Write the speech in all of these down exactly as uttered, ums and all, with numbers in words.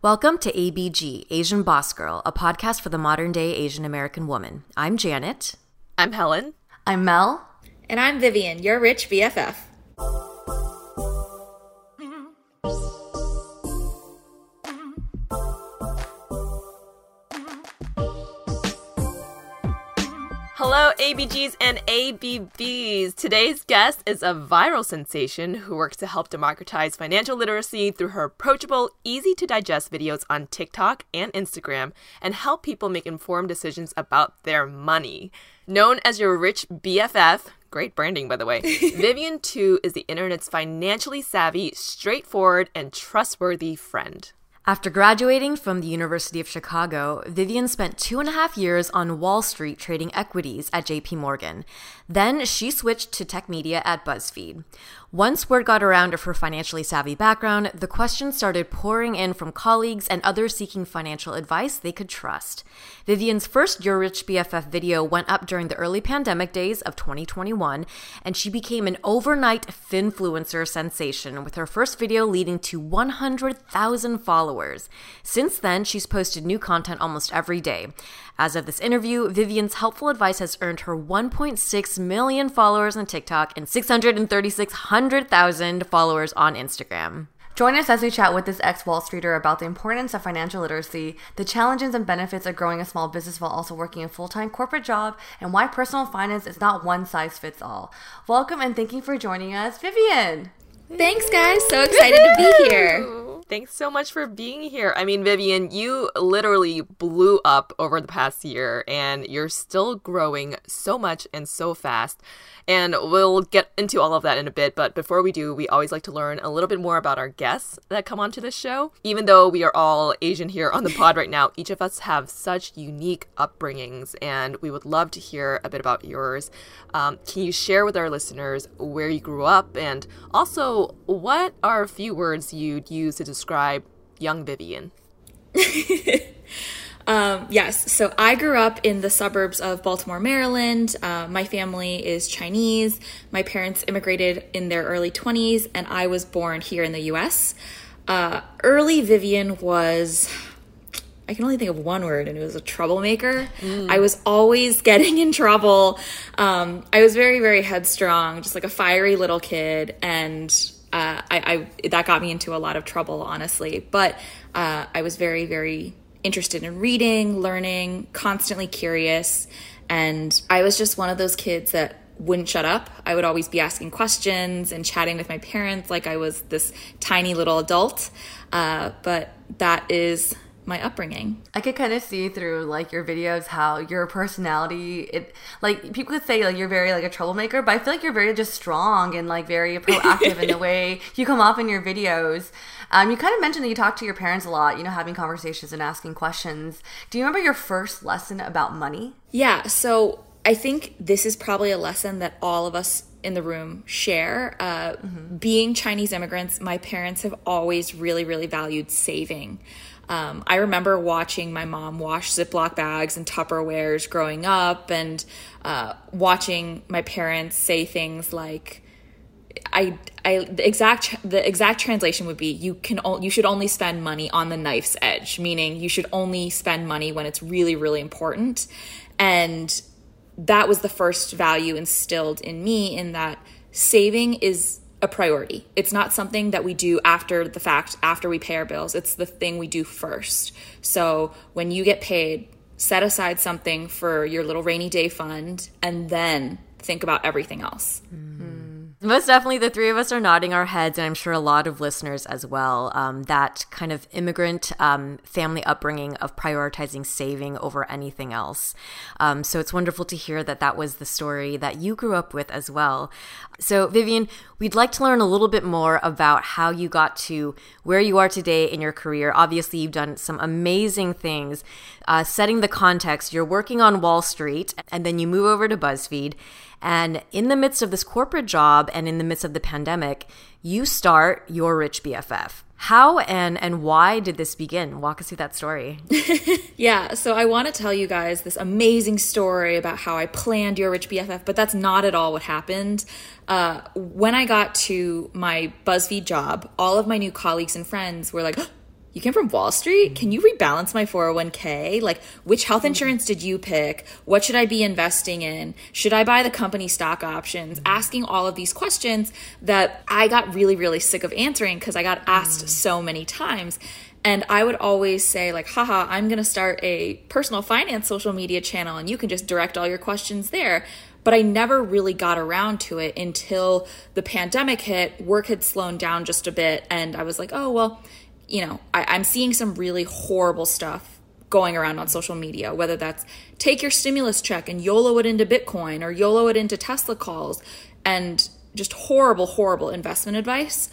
Welcome to A B G, Asian Boss Girl, a podcast for the modern-day Asian American woman. I'm Janet. I'm Helen. I'm Mel. And I'm Vivian, your rich B F F. Hello, A B Gs and A B Bs. Today's guest is a viral sensation who works to help democratize financial literacy through her approachable, easy-to-digest videos on TikTok and Instagram and help people make informed decisions about their money. Known as your rich B F F, great branding, by the way, Vivian Tu is the internet's financially savvy, straightforward, and trustworthy friend. After graduating from the University of Chicago, Vivian spent two and a half years on Wall Street trading equities at J P. Morgan. Then she switched to tech media at BuzzFeed. Once word got around of her financially savvy background, the questions started pouring in from colleagues and others seeking financial advice they could trust. Vivian's first Your Rich B F F video went up during the early pandemic days of twenty twenty-one, and she became an overnight finfluencer sensation with her first video leading to one hundred thousand followers. Since then, she's posted new content almost every day. As of this interview, Vivian's helpful advice has earned her one point six million followers on TikTok and six hundred thirty-six thousand followers on Instagram. Join us as we chat with this ex-Wall Streeter about the importance of financial literacy, the challenges and benefits of growing a small business while also working a full-time corporate job, and why personal finance is not one-size-fits-all. Welcome and thank you for joining us, Vivian! Thanks, guys. So excited to be here. Thanks so much for being here. I mean, Vivian, you literally blew up over the past year, and you're still growing so much and so fast. And we'll get into all of that in a bit. But before we do, we always like to learn a little bit more about our guests that come onto this show. Even though we are all Asian here on the pod right now, each of us have such unique upbringings, and we would love to hear a bit about yours. Um, can you share with our listeners where you grew up? And also, what are a few words you'd use to describe Describe young Vivian? um, yes, so I grew up in the suburbs of Baltimore, Maryland. Uh, my family is Chinese. My parents immigrated in their early twenties, and I was born here in the U S. Uh, early Vivian was, I can only think of one word, and it was a troublemaker. Mm. I was always getting in trouble. Um, I was very, very headstrong, just like a fiery little kid, and Uh, I, I that got me into a lot of trouble, honestly, but uh, I was very, very interested in reading, learning, constantly curious, and I was just one of those kids that wouldn't shut up. I would always be asking questions and chatting with my parents like I was this tiny little adult, uh, but that is my upbringing. I could kind of see through like your videos how your personality, it like people could say like you're very like a troublemaker, but I feel like you're very just strong and like very proactive in the way you come off in your videos. Um, you kind of mentioned that you talk to your parents a lot, you know, having conversations and asking questions. Do you remember your first lesson about money? Yeah, so I think this is probably a lesson that all of us in the room share. Uh, mm-hmm. Being Chinese immigrants, my parents have always really, really valued saving. Um, I remember watching my mom wash Ziploc bags and Tupperwares growing up, and uh, watching my parents say things like, I, I, the exact, the exact translation would be, you can, o- you should only spend money on the knife's edge, meaning you should only spend money when it's really, really important. And that was the first value instilled in me, in that saving is a priority. It's not something that we do after the fact, after we pay our bills. It's the thing we do first. So when you get paid, set aside something for your little rainy day fund, and then think about everything else. Mm-hmm. Most definitely, the three of us are nodding our heads, and I'm sure a lot of listeners as well. Um, that kind of immigrant um, family upbringing of prioritizing saving over anything else. Um, so it's wonderful to hear that that was the story that you grew up with as well. So Vivian, we'd like to learn a little bit more about how you got to where you are today in your career. Obviously, you've done some amazing things. Uh, setting the context, you're working on Wall Street, and then you move over to BuzzFeed. And in the midst of this corporate job and in the midst of the pandemic, you start Your Rich B F F. How and, and why did this begin? Walk us through that story. Yeah, so I want to tell you guys this amazing story about how I planned Your Rich B F F, but that's not at all what happened. Uh, when I got to my BuzzFeed job, all of my new colleagues and friends were like, oh, you came from Wall Street? Can you rebalance my four oh one k? Like, which health insurance did you pick? What should I be investing in? Should I buy the company stock options? Asking all of these questions that I got really, really sick of answering because I got asked so many times. And I would always say like, haha, I'm going to start a personal finance social media channel and you can just direct all your questions there. But I never really got around to it until the pandemic hit. Work had slowed down just a bit. And I was like, oh, well, you know, I, I'm seeing some really horrible stuff going around on social media, whether that's take your stimulus check and YOLO it into Bitcoin or YOLO it into Tesla calls, and just horrible, horrible investment advice.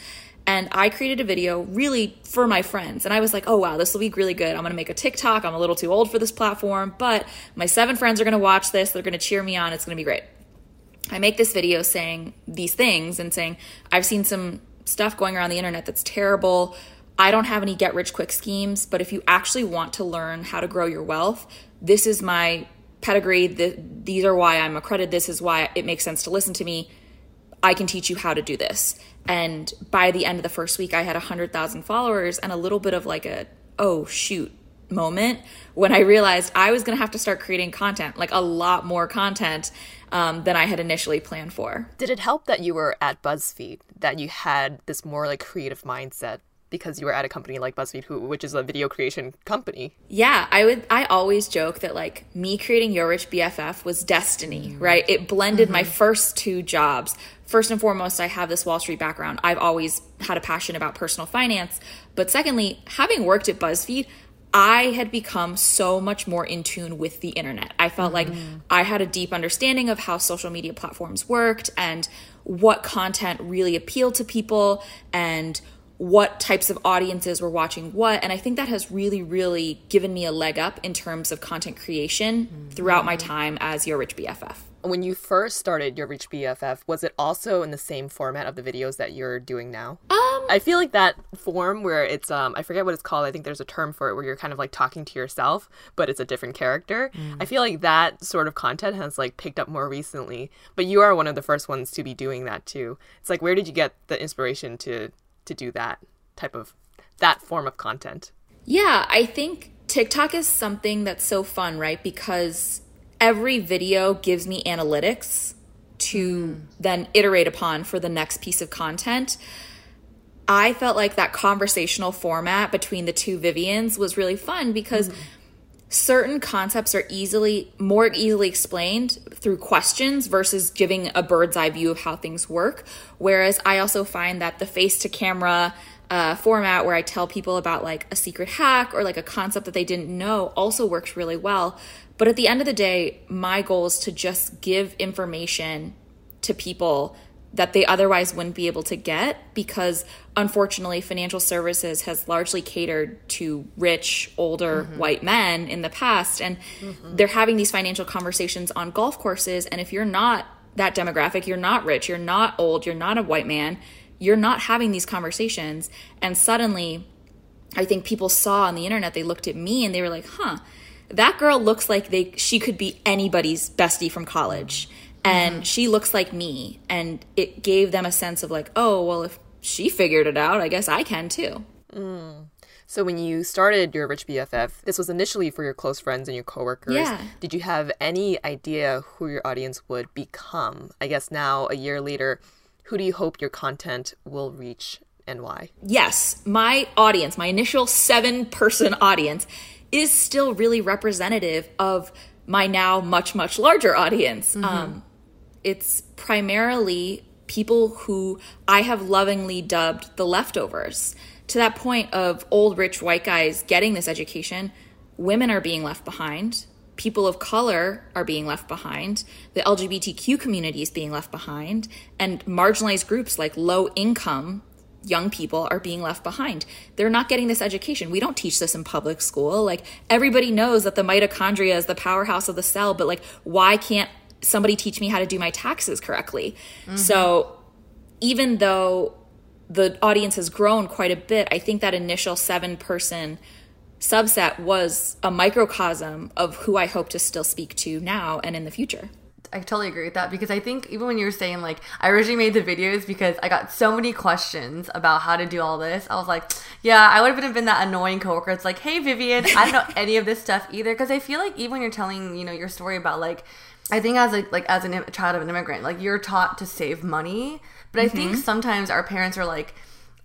And I created a video really for my friends. And I was like, oh, wow, this will be really good. I'm going to make a TikTok. I'm a little too old for this platform, but my seven friends are going to watch this. They're going to cheer me on. It's going to be great. I make this video saying these things and saying, I've seen some stuff going around the internet that's terrible. I don't have any get rich quick schemes, but if you actually want to learn how to grow your wealth, this is my pedigree. The, these are why I'm accredited. This is why it makes sense to listen to me. I can teach you how to do this. And by the end of the first week, I had one hundred thousand followers and a little bit of like a, oh shoot moment when I realized I was going to have to start creating content, like a lot more content um, than I had initially planned for. Did it help that you were at BuzzFeed, that you had this more like creative mindset? Because you were at a company like BuzzFeed, who, which is a video creation company. Yeah, I would. I always joke that like me creating Your Rich B F F was destiny, mm-hmm. right? It blended mm-hmm. my first two jobs. First and foremost, I have this Wall Street background. I've always had a passion about personal finance. But secondly, having worked at BuzzFeed, I had become so much more in tune with the internet. I felt mm-hmm. like I had a deep understanding of how social media platforms worked and what content really appealed to people and what types of audiences were watching what. And I think that has really, really given me a leg up in terms of content creation mm-hmm. throughout my time as Your Rich B F F. When you first started Your Rich B F F, was it also in the same format of the videos that you're doing now? Um, I feel like that form where it's, um, I forget what it's called. I think there's a term for it where you're kind of like talking to yourself, but it's a different character. Mm. I feel like that sort of content has like picked up more recently, but you are one of the first ones to be doing that too. It's like, where did you get the inspiration to to do that type of, that form of content? Yeah, I think TikTok is something that's so fun, right? Because every video gives me analytics to mm. then iterate upon for the next piece of content. I felt like that conversational format between the two Vivians was really fun because mm. certain concepts are easily, more easily explained through questions versus giving a bird's eye view of how things work. Whereas I also find that the face to camera uh, format where I tell people about like a secret hack or like a concept that they didn't know also works really well. But at the end of the day, my goal is to just give information to people that they otherwise wouldn't be able to get, because unfortunately financial services has largely catered to rich, older mm-hmm. white men in the past. And mm-hmm. they're having these financial conversations on golf courses. And if you're not that demographic, you're not rich, you're not old, you're not a white man, you're not having these conversations. And suddenly I think people saw on the internet, they looked at me and they were like, huh, that girl looks like they she could be anybody's bestie from college. And mm-hmm. she looks like me. And it gave them a sense of like, oh, well, if she figured it out, I guess I can too. Mm. So when you started Your Rich B F F, this was initially for your close friends and your coworkers. Yeah. Did you have any idea who your audience would become? I guess now, a year later, who do you hope your content will reach and why? Yes. My audience, my initial seven-person audience is still really representative of my now much, much larger audience. Mm-hmm. Um, it's primarily people who I have lovingly dubbed the leftovers. To that point of old, rich, white guys getting this education, women are being left behind. People of color are being left behind. The L G B T Q community is being left behind. And marginalized groups like low-income young people are being left behind. They're not getting this education. We don't teach this in public school. Like, everybody knows that the mitochondria is the powerhouse of the cell, but like, why can't somebody teach me how to do my taxes correctly? Mm-hmm. So even though the audience has grown quite a bit, I think that initial seven-person subset was a microcosm of who I hope to still speak to now and in the future. I totally agree with that, because I think even when you were saying, like, I originally made the videos because I got so many questions about how to do all this. I was like, yeah, I would have been that annoying coworker. It's like, hey, Vivian, I don't know any of this stuff either. Because I feel like even when you're telling, you know, your story about, like, I think as a, like as an, a child of an immigrant, like, you're taught to save money. But I mm-hmm. think sometimes our parents are like,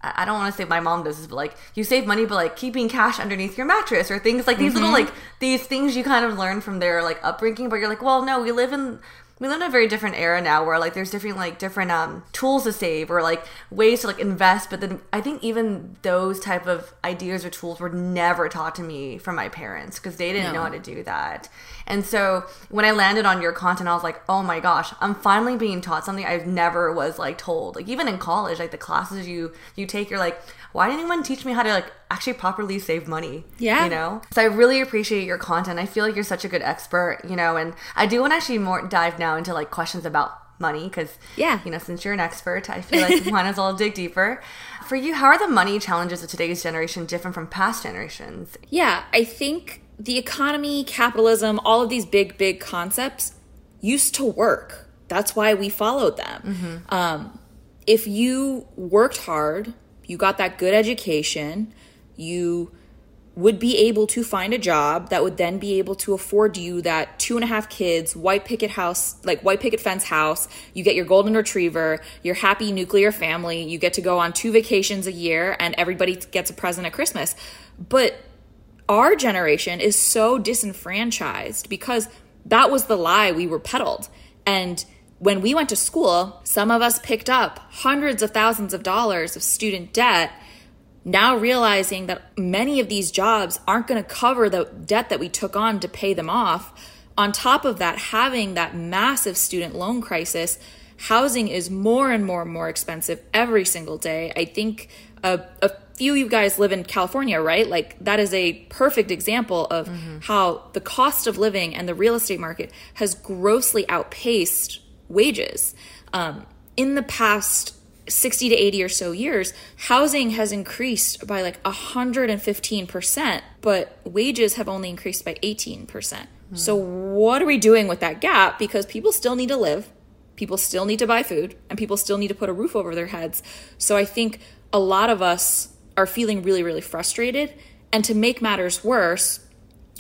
I don't want to say my mom does this, but like, you save money, but like keeping cash underneath your mattress or things like these mm-hmm. little, like, these things you kind of learn from their like upbringing. But you're like, well, no, we live in we live in a very different era now where like there's different like different um, tools to save or like ways to like invest. But then I think even those type of ideas or tools were never taught to me from my parents because they didn't no. know how to do that. And so when I landed on your content, I was like, oh my gosh, I'm finally being taught something I never was like told. Like, even in college, like the classes you, you take, you're like, why didn't anyone teach me how to like actually properly save money? Yeah. You know? So I really appreciate your content. I feel like you're such a good expert, you know, and I do want to actually more dive now into like questions about money because, yeah, you know, since you're an expert, I feel like you might as well dig deeper. For you, how are the money challenges of today's generation different from past generations? Yeah, I think the economy, capitalism, all of these big, big concepts used to work. That's why we followed them. Mm-hmm. Um, if you worked hard, you got that good education, you would be able to find a job that would then be able to afford you that two and a half kids, white picket house, like white picket fence house. You get your golden retriever, your happy nuclear family. You get to go on two vacations a year and everybody gets a present at Christmas. But our generation is so disenfranchised because that was the lie we were peddled. And when we went to school, some of us picked up hundreds of thousands of dollars of student debt, now realizing that many of these jobs aren't going to cover the debt that we took on to pay them off. On top of that, having that massive student loan crisis, housing is more and more and more expensive every single day. I think a, a few of you guys live in California, right? Like, that is a perfect example of mm-hmm. how the cost of living and the real estate market has grossly outpaced wages. Um, in the past sixty to eighty or so years, housing has increased by like one hundred fifteen percent, but wages have only increased by eighteen percent. Mm-hmm. So what are we doing with that gap? Because people still need to live, people still need to buy food, and people still need to put a roof over their heads. So I think a lot of us are feeling really, really frustrated. And to make matters worse,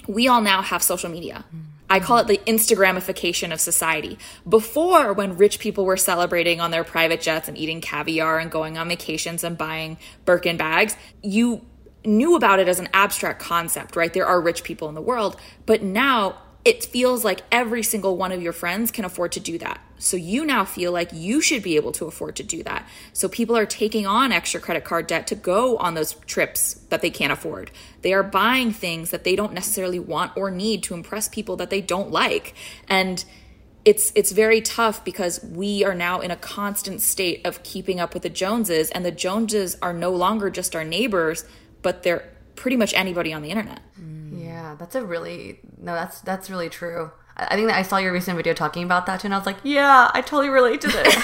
we all now have social media. I call it the Instagramification of society. Before, when rich people were celebrating on their private jets and eating caviar and going on vacations and buying Birkin bags, you knew about it as an abstract concept, right? There are rich people in the world. But now it feels like every single one of your friends can afford to do that. So you now feel like you should be able to afford to do that. So people are taking on extra credit card debt to go on those trips that they can't afford. They are buying things that they don't necessarily want or need to impress people that they don't like. And it's it's very tough because we are now in a constant state of keeping up with the Joneses, and the Joneses are no longer just our neighbors, but they're pretty much anybody on the internet. Yeah, that's a really, no, that's that's really true. I think that I saw your recent video talking about that too, and I was like, yeah, I totally relate to this.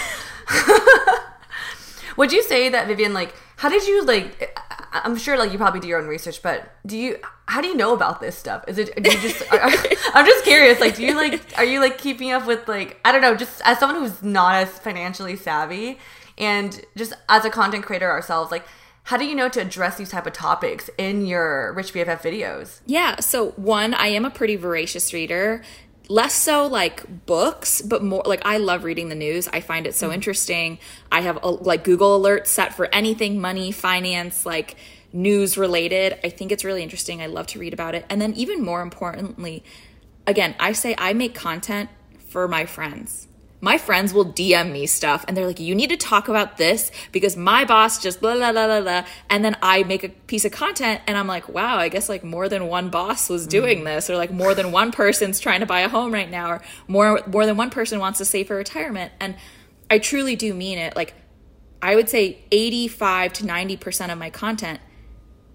Would you say that, Vivian, like, how did you, like, I'm sure, like, you probably do your own research, but do you, how do you know about this stuff? Is it, do you just, are, I'm just curious, like, do you, like, are you, like, keeping up with, like, I don't know, just as someone who's not as financially savvy and just as a content creator ourselves, like, how do you know to address these type of topics in your Rich B F F videos? Yeah, so one, I am a pretty voracious reader. Less so like books, but more like I love reading the news. I find it so interesting. I have a, like Google alerts set for anything money, finance, like news related. I think it's really interesting. I love to read about it. And then even more importantly, again, I say I make content for my friends. My friends will D M me stuff and they're like, you need to talk about this because my boss just blah, blah, blah, blah, blah. And then I make a piece of content and I'm like, wow, I guess like more than one boss was doing this, or like more than one person's trying to buy a home right now, or more, more than one person wants to save for retirement. And I truly do mean it. Like I would say eighty-five to ninety percent of my content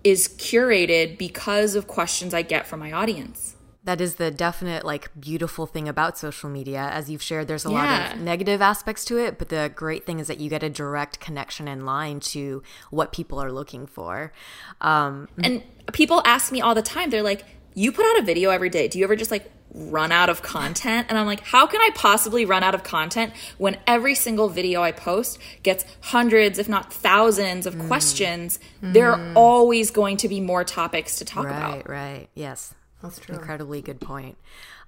is curated because of questions I get from my audience. That is the definite, like, beautiful thing about social media. As you've shared, there's a yeah. lot of negative aspects to it, but the great thing is that you get a direct connection in line to what people are looking for. Um, and people ask me all the time, they're like, you put out a video every day. Do you ever just, like, run out of content? And I'm like, how can I possibly run out of content when every single video I post gets hundreds, if not thousands of mm. questions? Mm. There are always going to be more topics to talk right, about. Right, right. Yes. That's true. Incredibly good point.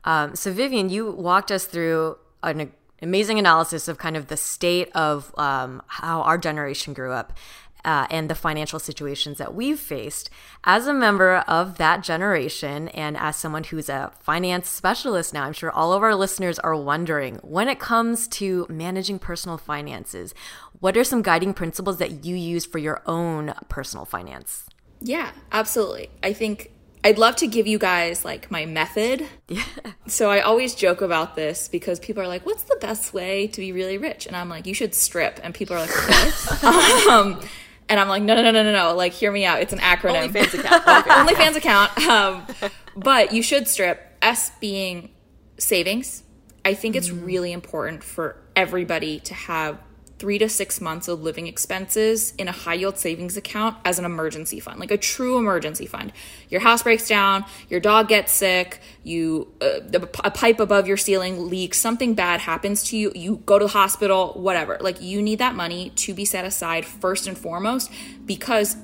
Um, so Vivian, you walked us through an amazing analysis of kind of the state of um, how our generation grew up uh, and the financial situations that we've faced. As a member of that generation and as someone who's a finance specialist now, I'm sure all of our listeners are wondering, when it comes to managing personal finances, what are some guiding principles that you use for your own personal finance? Yeah, absolutely. I think I'd love to give you guys like my method. Yeah. So I always joke about this because people are like, what's the best way to be really rich? And I'm like, you should strip. And people are like, what? um, and I'm like, no, no, no, no, no, no. Like, hear me out. It's an acronym. OnlyFans account. OnlyFans account. Um, but you should strip. S being savings. I think it's mm. really important for everybody to have three to six months of living expenses in a high yield savings account as an emergency fund, like a true emergency fund. Your house breaks down, your dog gets sick, you uh, a pipe above your ceiling leaks, something bad happens to you, you go to the hospital, whatever. Like you need that money to be set aside first and foremost, because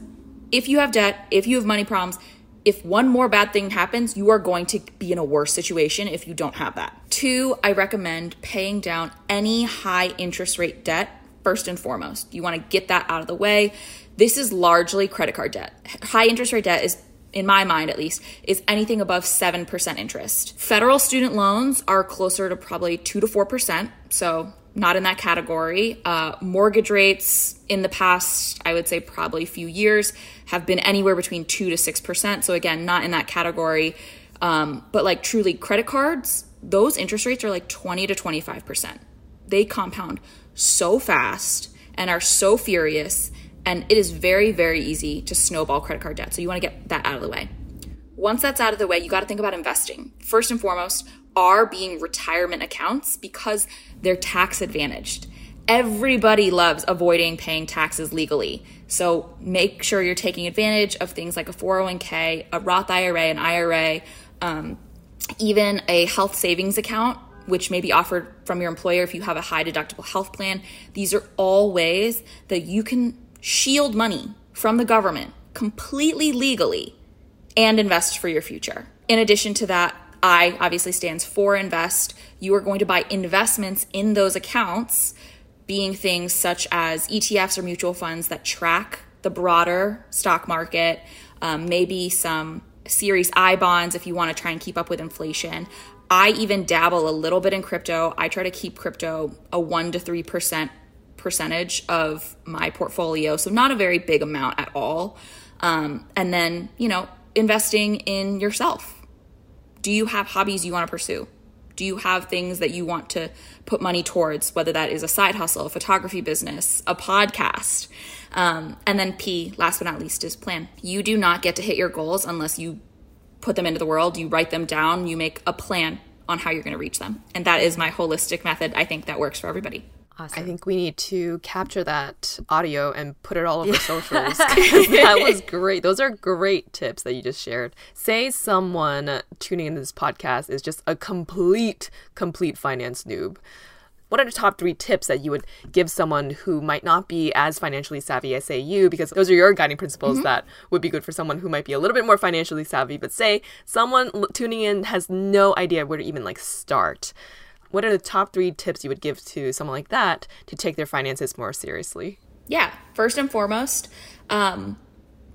if you have debt, if you have money problems, if one more bad thing happens, you are going to be in a worse situation if you don't have that. Two, I recommend paying down any high interest rate debt first and foremost. You want to get that out of the way. This is largely credit card debt. High interest rate debt is, in my mind at least, is anything above seven percent interest. Federal student loans are closer to probably two to four percent, so not in that category. Uh, mortgage rates in the past, I would say probably few years, have been anywhere between two to six percent, so again, not in that category. Um, but like truly credit cards, those interest rates are like twenty to twenty-five percent. They compound so fast and are so furious, and it is very, very easy to snowball credit card debt. So you want to get that out of the way. Once that's out of the way, you got to think about investing. First and foremost, are being retirement accounts because they're tax advantaged. Everybody loves avoiding paying taxes legally. So make sure you're taking advantage of things like a four oh one k, a Roth I R A, an I R A, um, even a health savings account, which may be offered from your employer if you have a high deductible health plan. These are all ways that you can shield money from the government completely legally and invest for your future. In addition to that, I obviously stands for invest. You are going to buy investments in those accounts, being things such as E T Fs or mutual funds that track the broader stock market, um, maybe some Series I bonds if you want to try and keep up with inflation. I even dabble a little bit in crypto. I try to keep crypto a one to three percent percentage of my portfolio, so not a very big amount at all. Um, and then, you know, investing in yourself. Do you have hobbies you want to pursue? Do you have things that you want to put money towards, whether that is a side hustle, a photography business, a podcast? Um, and then P, last but not least, is plan. You do not get to hit your goals unless you put them into the world, you write them down, you make a plan on how you're going to reach them. And that is my holistic method. I think that works for everybody. Awesome. I think we need to capture that audio and put it all over yeah. socials. That was great. Those are great tips that you just shared. Say someone tuning into this podcast is just a complete, complete finance noob. What are the top three tips that you would give someone who might not be as financially savvy as, say, you? Because those are your guiding principles mm-hmm. that would be good for someone who might be a little bit more financially savvy. But say someone tuning in has no idea where to even, like, start. What are the top three tips you would give to someone like that to take their finances more seriously? Yeah. First and foremost, um,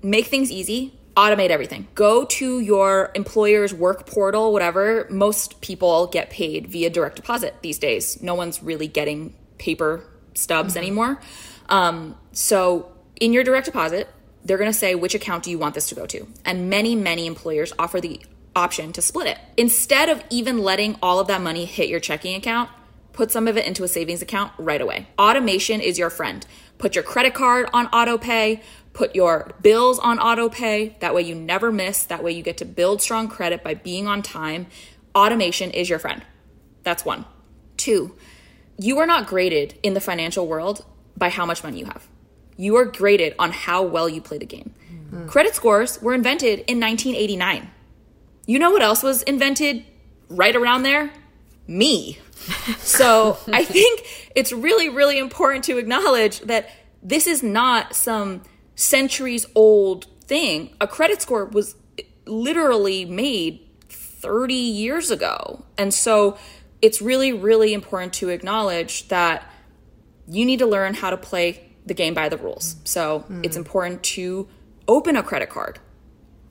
make things easy. Automate everything. Go to your employer's work portal, whatever. Most people get paid via direct deposit these days. No one's really getting paper stubs mm-hmm. anymore. Um, so in your direct deposit, they're going to say, which account do you want this to go to? And many, many employers offer the option to split it. Instead of even letting all of that money hit your checking account, put some of it into a savings account right away. Automation is your friend. Put your credit card on auto pay. Put your bills on auto pay. That way you never miss. That way you get to build strong credit by being on time. Automation is your friend. That's one. Two, you are not graded in the financial world by how much money you have. You are graded on how well you play the game. Mm-hmm. Credit scores were invented in nineteen eighty-nine. You know what else was invented right around there? Me. So I think it's really, really important to acknowledge that this is not some centuries old thing. A credit score was literally made thirty years ago. And so it's really, really important to acknowledge that you need to learn how to play the game by the rules. So mm. it's important to open a credit card.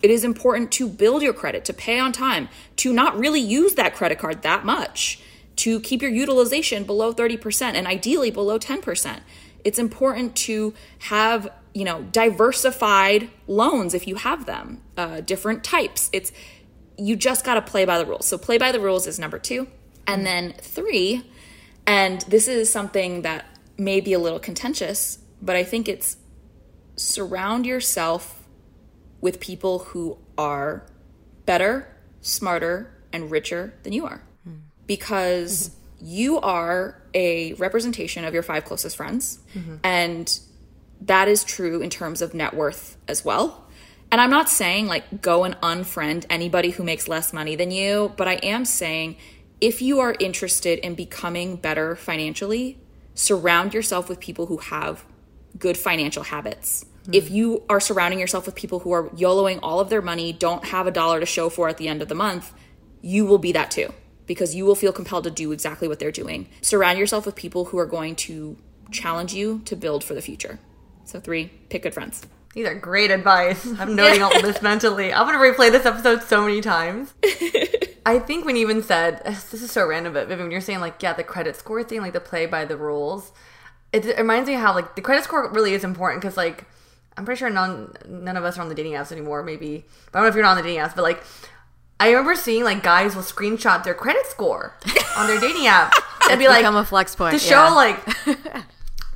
It is important to build your credit, to pay on time, to not really use that credit card that much, to keep your utilization below thirty percent and ideally below ten percent. It's important to have, you know, diversified loans if you have them, uh, different types. It's, you just got to play by the rules. So play by the rules is number two. And then three, and this is something that may be a little contentious, but I think it's surround yourself with people who are better, smarter, and richer than you are. Because mm-hmm. you are a representation of your five closest friends. Mm-hmm. And that is true in terms of net worth as well. And I'm not saying, like, go and unfriend anybody who makes less money than you, but I am saying if you are interested in becoming better financially, surround yourself with people who have good financial habits. Mm. If you are surrounding yourself with people who are YOLOing all of their money, don't have a dollar to show for at the end of the month, you will be that too, because you will feel compelled to do exactly what they're doing. Surround yourself with people who are going to challenge you to build for the future. So three, pick good friends. These are great advice. I'm noting all this mentally. I'm going to replay this episode so many times. I think when you even said, this is so random, but Vivian, when you're saying, like, yeah, the credit score thing, like the play by the rules, it, it reminds me how, like, the credit score really is important because, like, I'm pretty sure none, none of us are on the dating apps anymore, maybe. But I don't know if you're not on the dating apps, but, like, I remember seeing, like, guys will screenshot their credit score on their dating app. It'd be, like, become a flex point. To show, yeah. like,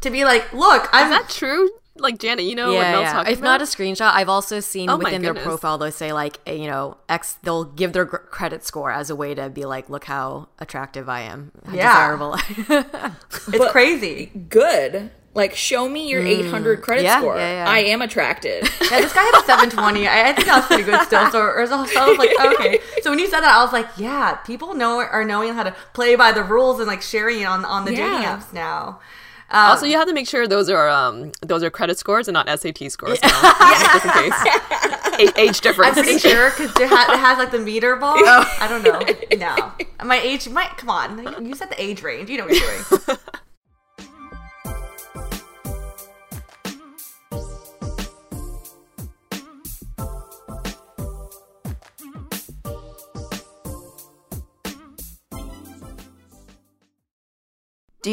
to be like, look, I'm... Is that true? Like, Janet, you know yeah, what Mel's yeah. talking if about? If not a screenshot, I've also seen oh within their profile, they'll say, like, you know, X, they'll give their credit score as a way to be like, look how attractive I am. How yeah. desirable I am. It's crazy. Good. Like, show me your mm. eight hundred credit yeah, score. Yeah, yeah. I am attractive. Yeah, this guy had a seven twenty. I, I think that was pretty good still. So, or, so I was like, okay. So when you said that, I was like, yeah, people know are knowing how to play by the rules and, like, sharing it on, on the yeah. dating apps now. Um, also, you have to make sure those are um, those are credit scores and not S A T scores. Yeah. Now, yeah. Just in case. A- age difference. I'm pretty sure because it, ha- it has, like, the meter ball. Oh. I don't know. No. My age, my, come on. You said the age range. You know what you're doing. Do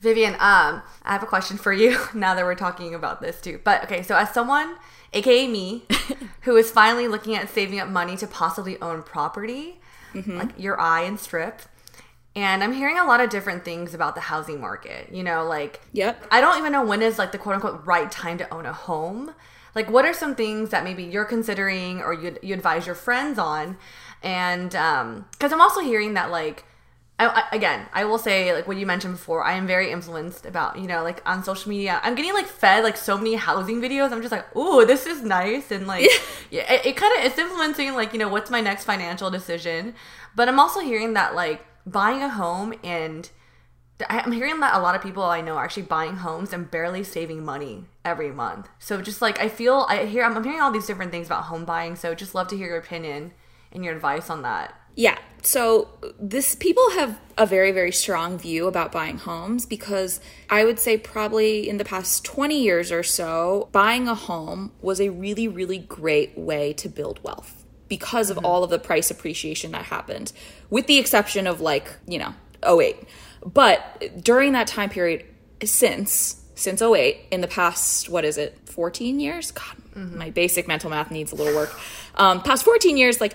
Vivian, um, I have a question for you now that we're talking about this too. But okay, so as someone, aka me, who is finally looking at saving up money to possibly own property, mm-hmm. like your eye and strip, and I'm hearing a lot of different things about the housing market. You know, like yep. I don't even know when is like the quote unquote right time to own a home. Like, what are some things that maybe you're considering or you you advise your friends on? And because um, I'm also hearing that like. I, again, I will say, like, what you mentioned before, I am very influenced about, you know, like, on social media. I'm getting, like, fed, like, so many housing videos. I'm just like, ooh, this is nice. And, like, yeah, it, it kind of, it's influencing, like, you know, what's my next financial decision. But I'm also hearing that, like, buying a home and I'm hearing that a lot of people I know are actually buying homes and barely saving money every month. So just, like, I feel, I hear, I'm hearing all these different things about home buying. So just love to hear your opinion and your advice on that. Yeah. So this people have a very, very strong view about buying homes because I would say probably in the past twenty years or so, buying a home was a really, really great way to build wealth because of mm-hmm. all of the price appreciation that happened, with the exception of like, you know, oh eight. But during that time period since... Since oh eight, in the past, what is it, fourteen years? God, mm-hmm. my basic mental math needs a little work. Um, past fourteen years, like,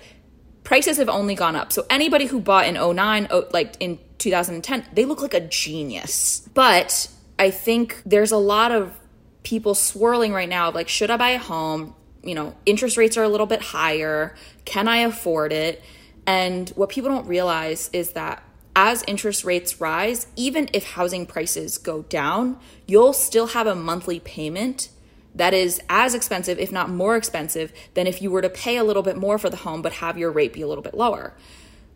prices have only gone up. So anybody who bought in oh nine, like in two thousand ten, they look like a genius. But I think there's a lot of people swirling right now of like, should I buy a home? You know, interest rates are a little bit higher. Can I afford it? And what people don't realize is that as interest rates rise, even if housing prices go down, you'll still have a monthly payment that is as expensive, if not more expensive, than if you were to pay a little bit more for the home but have your rate be a little bit lower.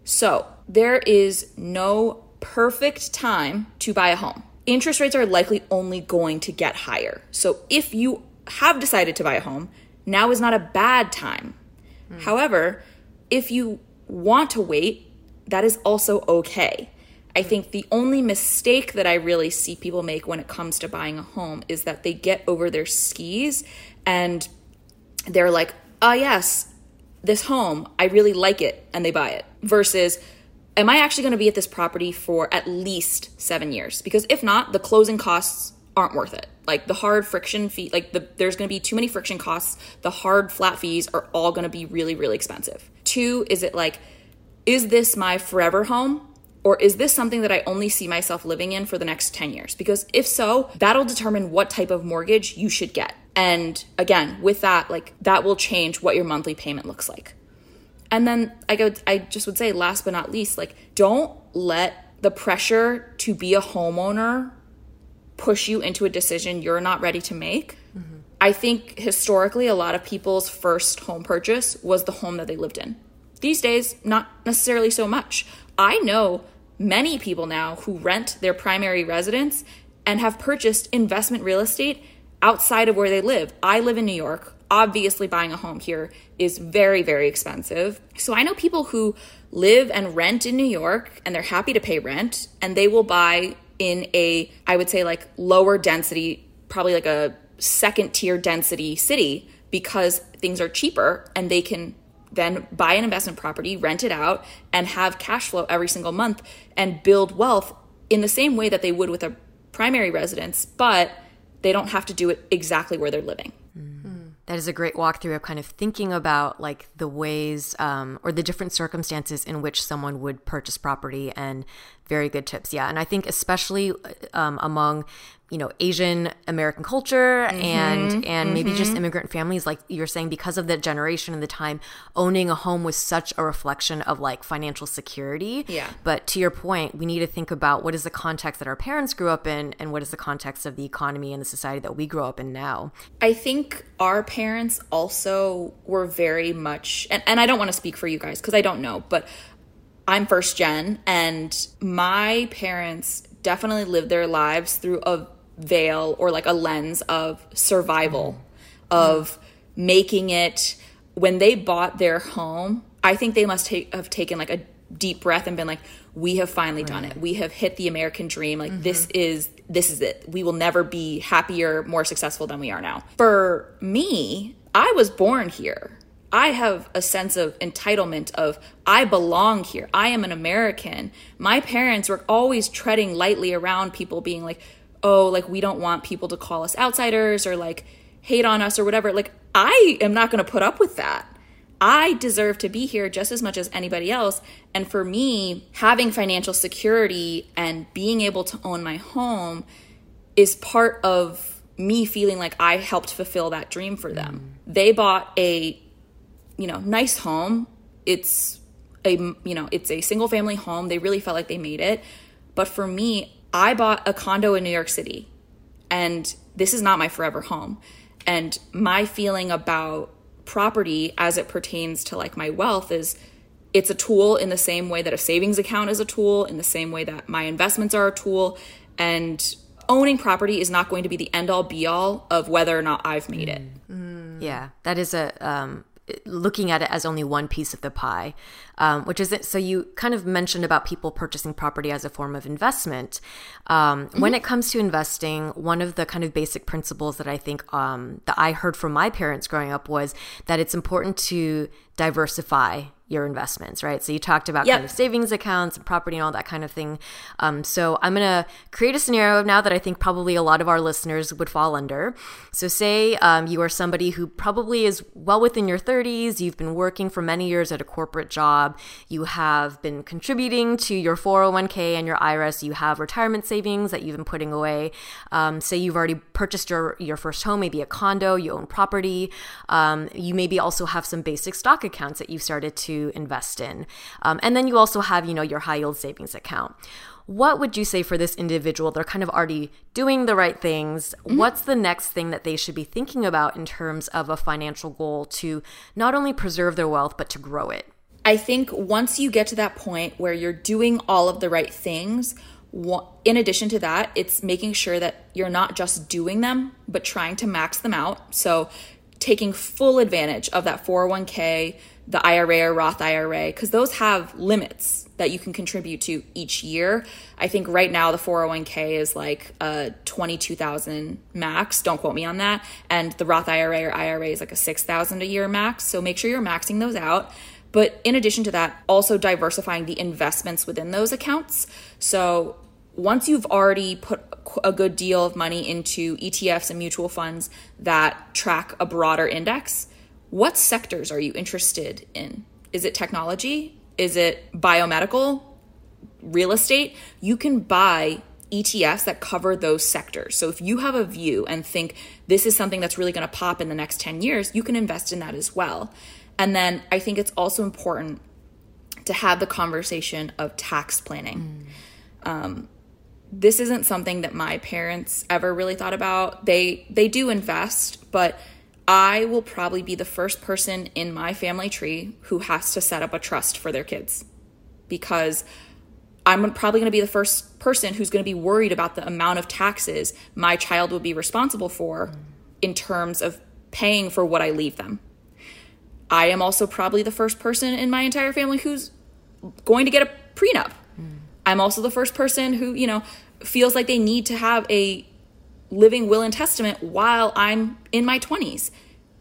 So there is no perfect time to buy a home. Interest rates are likely only going to get higher. So if you have decided to buy a home, now is not a bad time. Mm. However, if you want to wait, that is also okay. I think the only mistake that I really see people make when it comes to buying a home is that they get over their skis and they're like, oh yes, this home, I really like it, and they buy it. Versus, am I actually going to be at this property for at least seven years? Because if not, the closing costs aren't worth it. Like the hard friction fee, like the, there's going to be too many friction costs. The hard flat fees are all going to be really, really expensive. Two, is it like, is this my forever home, or is this something that I only see myself living in for the next ten years? Because if so, that'll determine what type of mortgage you should get. And again, with that, like that will change what your monthly payment looks like. And then I go, I just would say last but not least, like don't let the pressure to be a homeowner push you into a decision you're not ready to make. Mm-hmm. I think historically, a lot of people's first home purchase was the home that they lived in. These days, not necessarily so much. I know many people now who rent their primary residence and have purchased investment real estate outside of where they live. I live in New York. obviously buying a home here is very, very expensive. So I know people who live and rent in New York and they're happy to pay rent, and they will buy in a, I would say like lower density, probably like a second tier density city, because things are cheaper and they can then buy an investment property, rent it out, and have cash flow every single month and build wealth in the same way that they would with a primary residence, but they don't have to do it exactly where they're living. Mm-hmm. That is a great walkthrough of kind of thinking about like the ways um, or the different circumstances in which someone would purchase property, and very good tips. Yeah. And I think especially um, among, you know, Asian American culture mm-hmm. and and mm-hmm. maybe just immigrant families, like you're saying, because of the generation and the time, owning a home was such a reflection of like financial security. Yeah. But to your point, we need to think about what is the context that our parents grew up in, and what is the context of the economy and the society that we grow up in now. I think our parents also were very much, and, and I don't want to speak for you guys because I don't know, but I'm first gen, and my parents definitely lived their lives through a veil or like a lens of survival, mm-hmm. of making it. When they bought their home, I think they must ha- have taken like a deep breath and been like, we have finally right. done it. We have hit the American dream. Like mm-hmm. this is, this is it. We will never be happier, more successful than we are now. For me, I was born here. I have a sense of entitlement of, I belong here. I am an American. My parents were always treading lightly around people being like, oh, like we don't want people to call us outsiders or like hate on us or whatever. Like I am not going to put up with that. I deserve to be here just as much as anybody else. And for me, having financial security and being able to own my home is part of me feeling like I helped fulfill that dream for them. Mm. They bought a, you know, nice home. It's a, you know, it's a single family home. They really felt like they made it. But for me, I bought a condo in New York City, and this is not my forever home. And my feeling about property as it pertains to like my wealth is it's a tool in the same way that a savings account is a tool, in the same way that my investments are a tool. And owning property is not going to be the end all be all of whether or not I've made it. Mm. Yeah, that is a, um, looking at it as only one piece of the pie, um, which is it. So you kind of mentioned about people purchasing property as a form of investment. Um, mm-hmm. When it comes to investing, one of the kind of basic principles that I think um, that I heard from my parents growing up was that it's important to diversify your investments, right? So you talked about yep. kind of savings accounts and property and all that kind of thing. Um, so I'm going to create a scenario now that I think probably a lot of our listeners would fall under. So say um, you are somebody who probably is well within your thirties. You've been working for many years at a corporate job. You have been contributing to your four oh one k and your I R A. You have retirement savings that you've been putting away. Um, say you've already purchased your, your first home, maybe a condo, you own property. Um, you maybe also have some basic stock accounts that you've started to invest in. Um, and then you also have, you know, your high yield savings account. What would you say for this individual? They're kind of already doing the right things. Mm-hmm. What's the next thing that they should be thinking about in terms of a financial goal to not only preserve their wealth, but to grow it? I think once you get to that point where you're doing all of the right things, in addition to that, it's making sure that you're not just doing them, but trying to max them out. So taking full advantage of that four oh one k, the I R A or Roth I R A, because those have limits that you can contribute to each year. I think right now the four oh one k is like a twenty-two thousand max. Don't quote me on that. And the Roth I R A or I R A is like a six thousand a year max. So make sure you're maxing those out. But in addition to that, also diversifying the investments within those accounts. So once you've already put a good deal of money into E T Fs and mutual funds that track a broader index, what sectors are you interested in? Is it technology? Is it biomedical? Real estate? You can buy E T Fs that cover those sectors. So if you have a view and think this is something that's really going to pop in the next ten years, you can invest in that as well. And then I think it's also important to have the conversation of tax planning. Mm. Um, this isn't something that my parents ever really thought about. They they do invest, but I will probably be the first person in my family tree who has to set up a trust for their kids, because I'm probably going to be the first person who's going to be worried about the amount of taxes my child will be responsible for in terms of paying for what I leave them. I am also probably the first person in my entire family who's going to get a prenup. Mm. I'm also the first person who, you know, feels like they need to have a living will and testament while I'm in my twenties.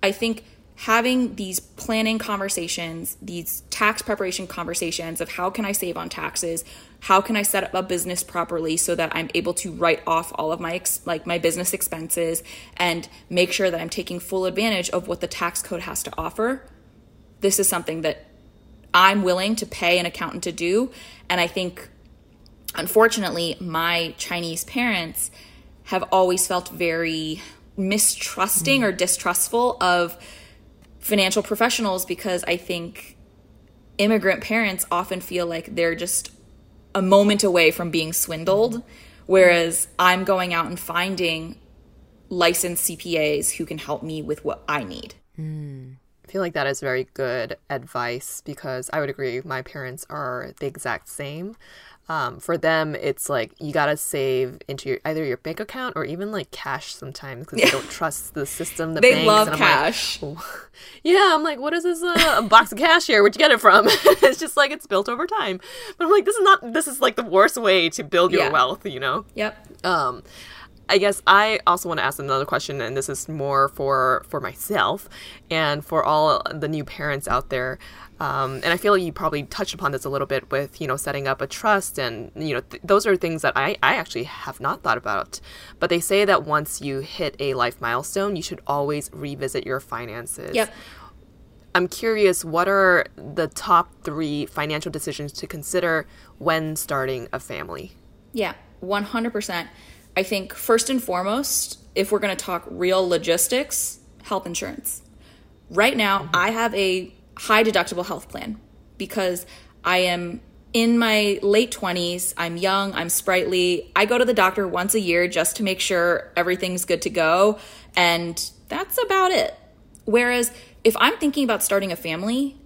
I think having these planning conversations, these tax preparation conversations of how can I save on taxes? How can I set up a business properly so that I'm able to write off all of my ex- like my business expenses and make sure that I'm taking full advantage of what the tax code has to offer? This is something that I'm willing to pay an accountant to do. And I think, unfortunately, my Chinese parents have always felt very mistrusting or distrustful of financial professionals, because I think immigrant parents often feel like they're just a moment away from being swindled, whereas I'm going out and finding licensed C P As who can help me with what I need. Mm. I feel like that is very good advice, because I would agree my parents are the exact same. Um, for them, it's like you got to save into your, either your bank account or even like cash sometimes, because yeah. they don't trust the system. The they banks. love and I'm cash. Like, oh. Yeah, I'm like, what is this? Uh, a box of cash here? Where'd you get it from? It's just like it's built over time. But I'm like, this is not, this is like the worst way to build your yeah. wealth, you know? Yep. Um, I guess I also want to ask another question, and this is more for, for myself and for all the new parents out there. Um, and I feel like you probably touched upon this a little bit with, you know, setting up a trust and, you know, th- those are things that I, I actually have not thought about. But they say that once you hit a life milestone, you should always revisit your finances. Yep. I'm curious, what are the top three financial decisions to consider when starting a family? Yeah, one hundred percent. I think first and foremost, if we're going to talk real logistics, health insurance. Right now, mm-hmm. I have a high deductible health plan because I am in my late twenties. I'm young. I'm sprightly. I go to the doctor once a year just to make sure everything's good to go. And that's about it. Whereas if I'm thinking about starting a family,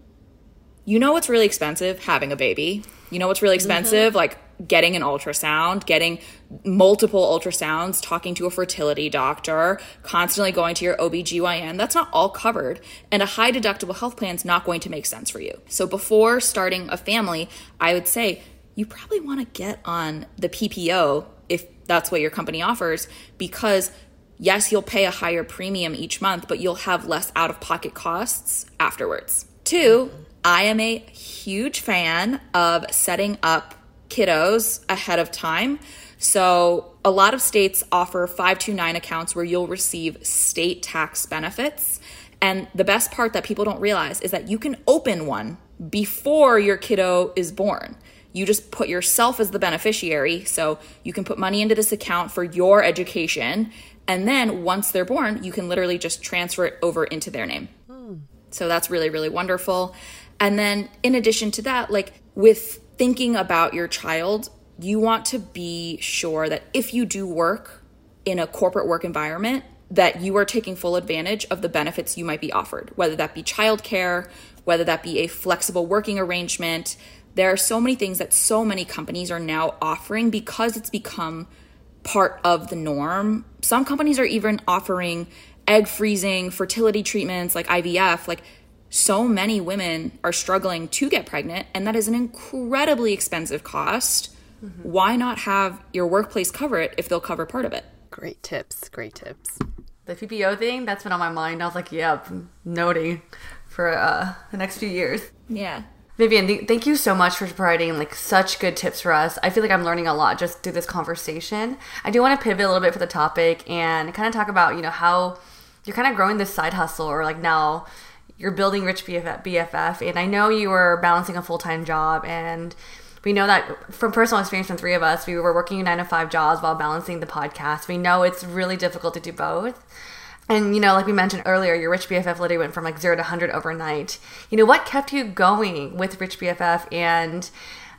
you know what's really expensive? Having a baby. You know what's really expensive? Mm-hmm. Like getting an ultrasound, getting multiple ultrasounds, talking to a fertility doctor, constantly going to your O B G Y N. That's not all covered. And a high deductible health plan is not going to make sense for you. So before starting a family, I would say you probably want to get on the P P O if that's what your company offers, because yes, you'll pay a higher premium each month, but you'll have less out-of-pocket costs afterwards. Two, I am a huge fan of setting up kiddos ahead of time. So a lot of states offer five two nine accounts where you'll receive state tax benefits. And the best part that people don't realize is that you can open one before your kiddo is born. You just put yourself as the beneficiary. So you can put money into this account for your education. And then once they're born, you can literally just transfer it over into their name. Hmm. So that's really, really wonderful. And then in addition to that, like with thinking about your child, you want to be sure that if you do work in a corporate work environment, that you are taking full advantage of the benefits you might be offered, whether that be childcare, whether that be a flexible working arrangement. There are so many things that so many companies are now offering because it's become part of the norm. Some companies are even offering egg freezing, fertility treatments like I V F, like so many women are struggling to get pregnant, and that is an incredibly expensive cost. Mm-hmm. Why not have your workplace cover it if they'll cover part of it? Great tips. Great tips. The P P O thing, that's been on my mind. I was like, yeah, noting for uh, the next few years. Yeah. Vivian, th- thank you so much for providing like such good tips for us. I feel like I'm learning a lot just through this conversation. I do want to pivot a little bit for the topic and kind of talk about, you know, how you're kind of growing this side hustle, or like now – you're building Rich B F F, and I know you were balancing a full-time job, and we know that from personal experience from three of us, we were working nine to five jobs while balancing the podcast. We know it's really difficult to do both. And, you know, like we mentioned earlier, your Rich B F F literally went from like zero to one hundred overnight. You know, what kept you going with Rich B F F, and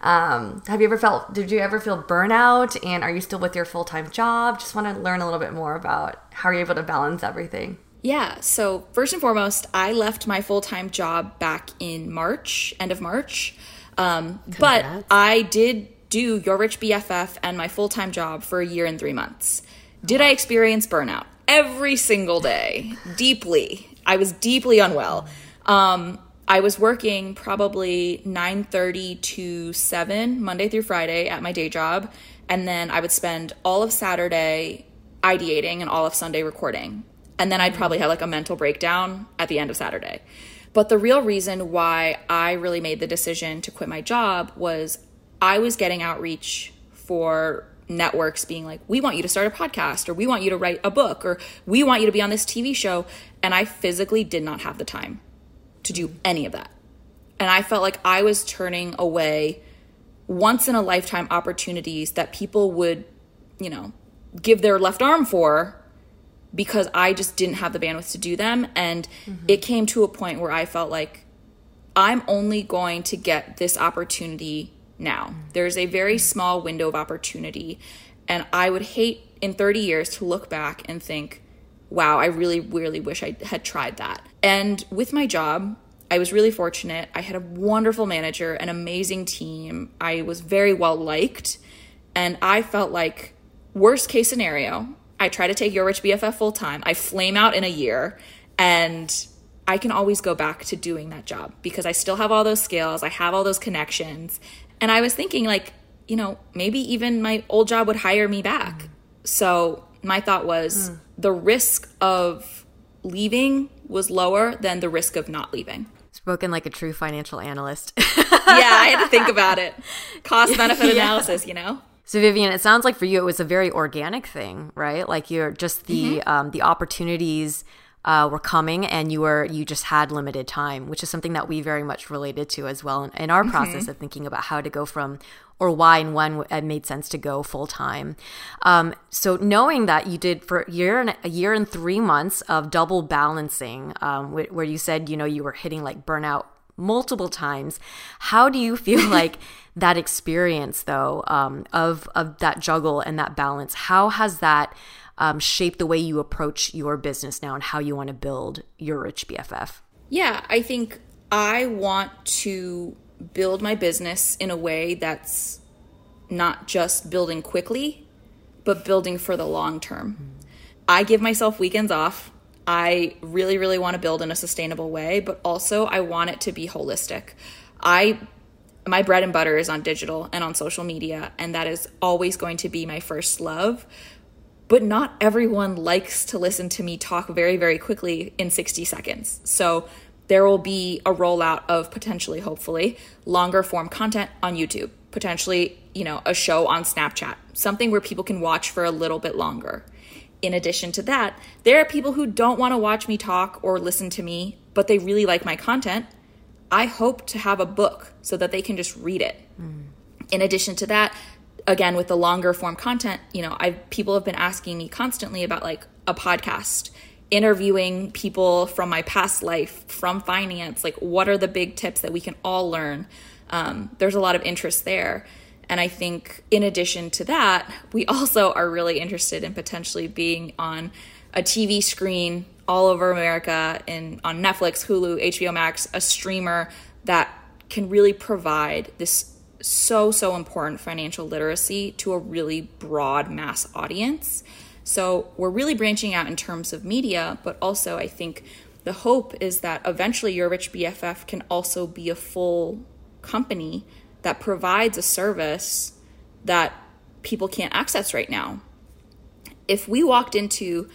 um, have you ever felt, did you ever feel burnout, and are you still with your full-time job? Just want to learn a little bit more about how you're able to balance everything. Yeah. So first and foremost, I left my full-time job back in March, end of March. Um, but I did do Your Rich B F F and my full-time job for a year and three months. Did I experience burnout? every single day, deeply. I was deeply unwell. Um, I was working probably nine thirty to seven, Monday through Friday at my day job. And then I would spend all of Saturday ideating and all of Sunday recording. And then I'd probably have like a mental breakdown at the end of Saturday. But the real reason why I really made the decision to quit my job was I was getting outreach for networks being like, we want you to start a podcast, or we want you to write a book, or we want you to be on this T V show. And I physically did not have the time to do any of that. And I felt like I was turning away once in a lifetime opportunities that people would, you know, give their left arm for, because I just didn't have the bandwidth to do them. And mm-hmm. it came to a point where I felt like I'm only going to get this opportunity now. Mm-hmm. There's a very small window of opportunity. And I would hate in thirty years to look back and think, wow, I really, really wish I had tried that. And with my job, I was really fortunate. I had a wonderful manager, an amazing team. I was very well liked. And I felt like, worst case scenario, I try to take Your Rich B F F full time. I flame out in a year, and I can always go back to doing that job because I still have all those skills. I have all those connections. And I was thinking, like, you know, maybe even my old job would hire me back. Mm. So my thought was mm. the risk of leaving was lower than the risk of not leaving. Spoken like a true financial analyst. Yeah, I had to think about it. Cost benefit yeah. analysis, you know? So Vivian, it sounds like for you it was a very organic thing, right? Like you're just the mm-hmm. um, the opportunities uh, were coming, and you were you just had limited time, which is something that we very much related to as well in, in our mm-hmm. process of thinking about how to go from or why and when it made sense to go full time. Um, so knowing that you did for a year and a year and three months of double balancing, um, wh- where you said you know you were hitting like burnout multiple times, how do you feel like? That experience, though, um, of of that juggle and that balance, how has that um, shaped the way you approach your business now and how you want to build Your Rich B F F? Yeah, I think I want to build my business in a way that's not just building quickly, but building for the long term. Mm-hmm. I give myself weekends off. I really, really want to build in a sustainable way, but also I want it to be holistic. I My bread and butter is on digital and on social media, and that is always going to be my first love. But not everyone likes to listen to me talk very, very quickly in sixty seconds. So there will be a rollout of potentially, hopefully, longer form content on YouTube, potentially, you know, a show on Snapchat, something where people can watch for a little bit longer. In addition to that, there are people who don't want to watch me talk or listen to me, but they really like my content. I hope to have a book so that they can just read it. Mm. In addition to that, again, with the longer form content, you know, I've, people have been asking me constantly about like a podcast, interviewing people from my past life, from finance, like what are the big tips that we can all learn? Um, there's a lot of interest there. And I think in addition to that, we also are really interested in potentially being on a T V screen all over America in on Netflix, Hulu, H B O Max, a streamer that can really provide this so, so important financial literacy to a really broad mass audience. So we're really branching out in terms of media, but also I think the hope is that eventually Your Rich B F F can also be a full company that provides a service that people can't access right now. If we walked into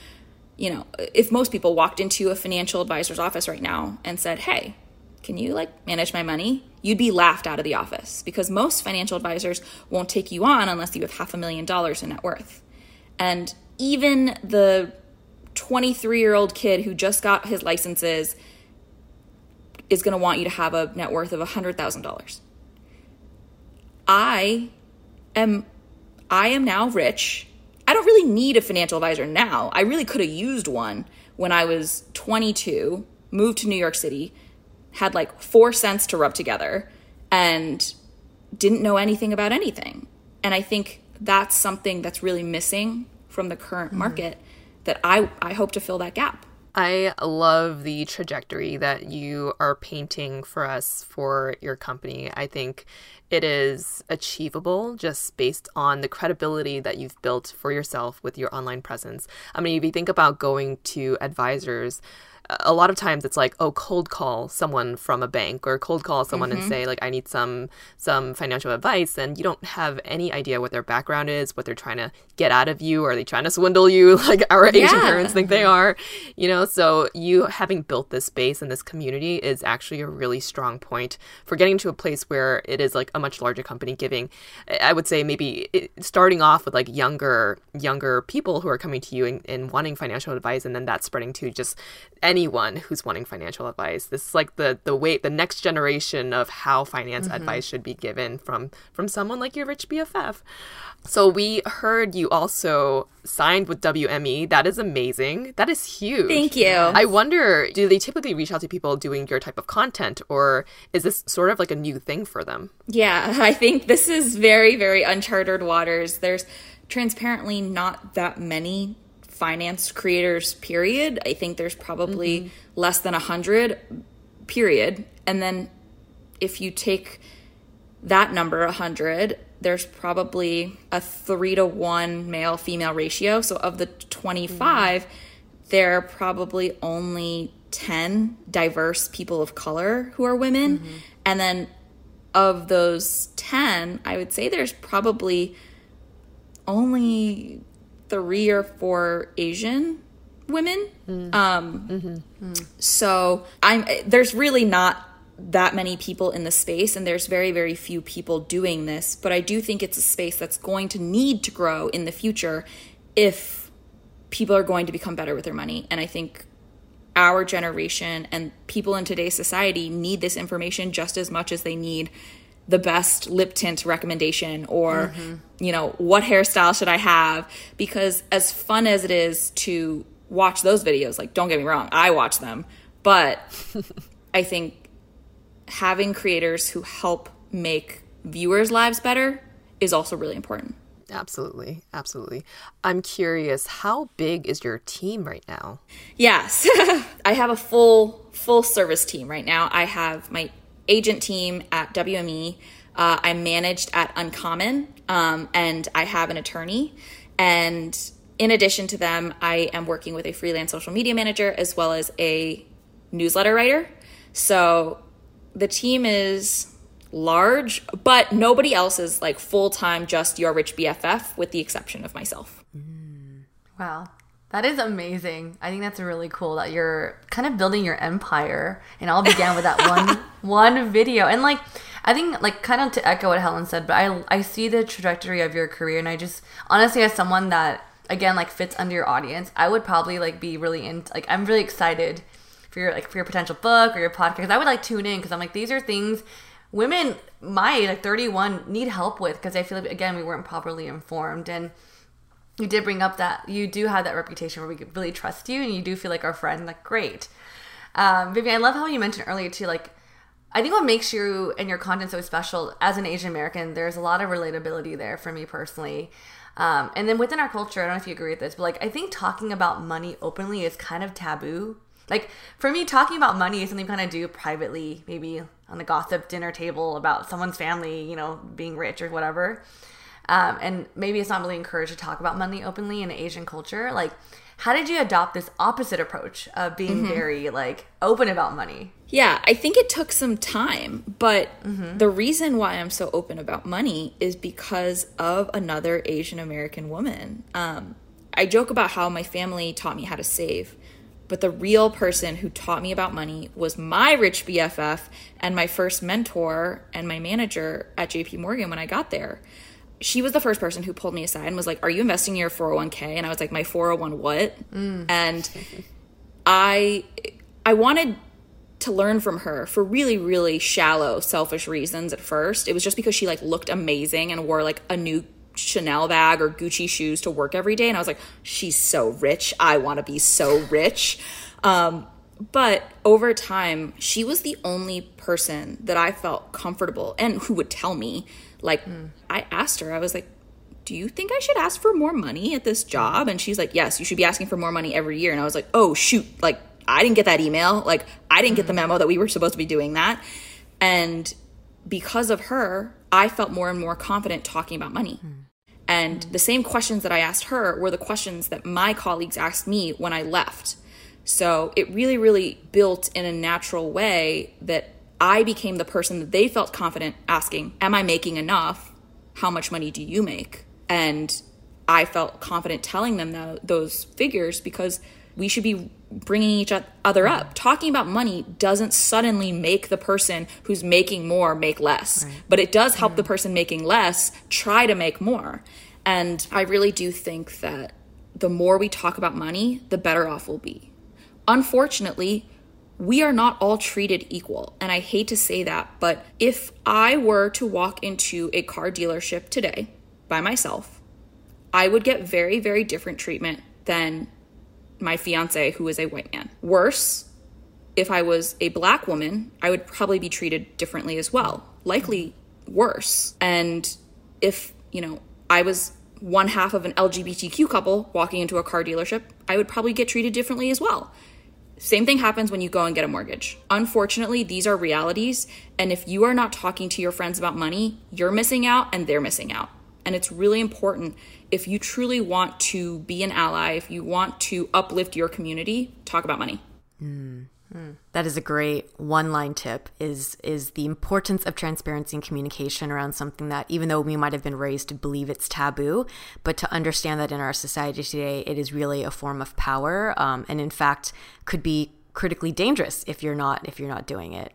You know, if most people walked into a financial advisor's office right now and said, hey, can you like manage my money? You'd be laughed out of the office because most financial advisors won't take you on unless you have half a million dollars in net worth. And even the twenty-three-year-old kid who just got his licenses is going to want you to have a net worth of one hundred thousand dollars. I am, I am now rich. I don't really need a financial advisor now. I really could have used one when I was twenty-two, moved to New York City, had like four cents to rub together, and didn't know anything about anything. And I think that's something that's really missing from the current market mm-hmm. that I, I hope to fill that gap. I love the trajectory that you are painting for us for your company. I think it is achievable just based on the credibility that you've built for yourself with your online presence. I mean, if you think about going to advisors, a lot of times it's like, oh, cold call someone from a bank or cold call someone mm-hmm. and say, like, I need some some financial advice. And you don't have any idea what their background is, what they're trying to get out of you. Or are they trying to swindle you like our yeah. Asian parents think they are? You know, so you having built this space and this community is actually a really strong point for getting to a place where it is like a much larger company giving. I would say maybe it, starting off with like younger, younger people who are coming to you and, and wanting financial advice, and then that's spreading to just any anyone who's wanting financial advice. This is like the the way the next generation of how finance mm-hmm. advice should be given from from someone like your Rich B F F. So we heard you also signed with W M E. That is amazing. That is huge. Thank you. I wonder, do they typically reach out to people doing your type of content, or is this sort of like a new thing for them? Yeah, I think this is very, very uncharted waters. There's transparently not that many finance creators, period. I think there's probably mm-hmm. less than a hundred, period. And then if you take that number, a hundred, there's probably a three to one male-female ratio. So of the twenty-five, mm-hmm. there are probably only ten diverse people of color who are women. Mm-hmm. And then of those ten, I would say there's probably only three or four Asian women. Mm. Um, mm-hmm. mm. So I'm, there's really not that many people in the space, and there's very, very few people doing this. But I do think it's a space that's going to need to grow in the future if people are going to become better with their money. And I think our generation and people in today's society need this information just as much as they need the best lip tint recommendation or, mm-hmm. you know, what hairstyle should I have? Because as fun as it is to watch those videos, like, don't get me wrong, I watch them. But I think having creators who help make viewers' lives better is also really important. Absolutely. Absolutely. I'm curious, how big is your team right now? Yes. I have a full, full service team right now. I have my agent team at W M E. Uh, I'm managed at Uncommon, um, and I have an attorney. And in addition to them, I am working with a freelance social media manager as well as a newsletter writer. So the team is large, but nobody else is like full-time just Your Rich B F F with the exception of myself. Mm. Wow. That is amazing. I think that's really cool that you're kind of building your empire, and all began with that one one video. And like, I think, like, kind of to echo what Helen said, but I I see the trajectory of your career, and I just honestly, as someone that again like fits under your audience, I would probably like be really in like I'm really excited for your like for your potential book or your podcast. I would like tune in because I'm like, these are things women my age, like thirty-one, need help with, because I feel like, again, we weren't properly informed. And you did bring up that you do have that reputation where we could really trust you, and you do feel like our friend, like, great. Um, Vivian, I love how you mentioned earlier too, like, I think what makes you and your content so special as an Asian American, there's a lot of relatability there for me personally. Um, and then within our culture, I don't know if you agree with this, but like, I think talking about money openly is kind of taboo. Like, for me, talking about money is something you kind of do privately, maybe on the gossip dinner table about someone's family, you know, being rich or whatever. Um, and maybe it's not really encouraged to talk about money openly in Asian culture. Like, how did you adopt this opposite approach of being mm-hmm. very, like, open about money? Yeah, I think it took some time. But mm-hmm. the reason why I'm so open about money is because of another Asian American woman. Um, I joke about how my family taught me how to save. But the real person who taught me about money was my Rich B F F and my first mentor and my manager at J P. Morgan when I got there. She was the first person who pulled me aside and was like, are you investing in your four oh one k? And I was like, my four oh one what? Mm. And I I wanted to learn from her for really, really shallow, selfish reasons at first. It was just because she like looked amazing and wore like a new Chanel bag or Gucci shoes to work every day. And I was like, she's so rich. I want to be so rich. Um, but over time, she was the only person that I felt comfortable and who would tell me. Like, mm. I asked her, I was like, do you think I should ask for more money at this job? And she's like, yes, you should be asking for more money every year. And I was like, oh, shoot, like, I didn't get that email. Like, I didn't get the memo that we were supposed to be doing that. And because of her, I felt more and more confident talking about money. And the same questions that I asked her were the questions that my colleagues asked me when I left. So it really, really built in a natural way that I became the person that they felt confident asking, am I making enough? How much money do you make? And I felt confident telling them the, those figures because we should be bringing each other up. Talking about money doesn't suddenly make the person who's making more make less, right. But it does help yeah. the person making less try to make more. And I really do think that the more we talk about money, the better off we'll be. Unfortunately, we are not all treated equal. And I hate to say that, but if I were to walk into a car dealership today by myself, I would get very, very different treatment than my fiance, who is a white man. Worse, if I was a black woman, I would probably be treated differently as well, likely worse. And if, you know, I was one half of an L G B T Q couple walking into a car dealership, I would probably get treated differently as well. Same thing happens when you go and get a mortgage. Unfortunately, these are realities. And if you are not talking to your friends about money, you're missing out and they're missing out. And it's really important, if you truly want to be an ally, if you want to uplift your community, talk about money. Mm. Mm. That is a great one-line tip, is is the importance of transparency and communication around something that, even though we might have been raised to believe it's taboo, but to understand that in our society today, it is really a form of power, um, and in fact could be critically dangerous if you're not if you're not doing it.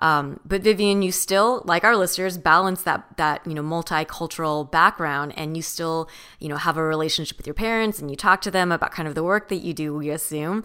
Um, but Vivian, you still, like our listeners, balance that, that, you know, multicultural background, and you still, you know, have a relationship with your parents and you talk to them about kind of the work that you do, we assume.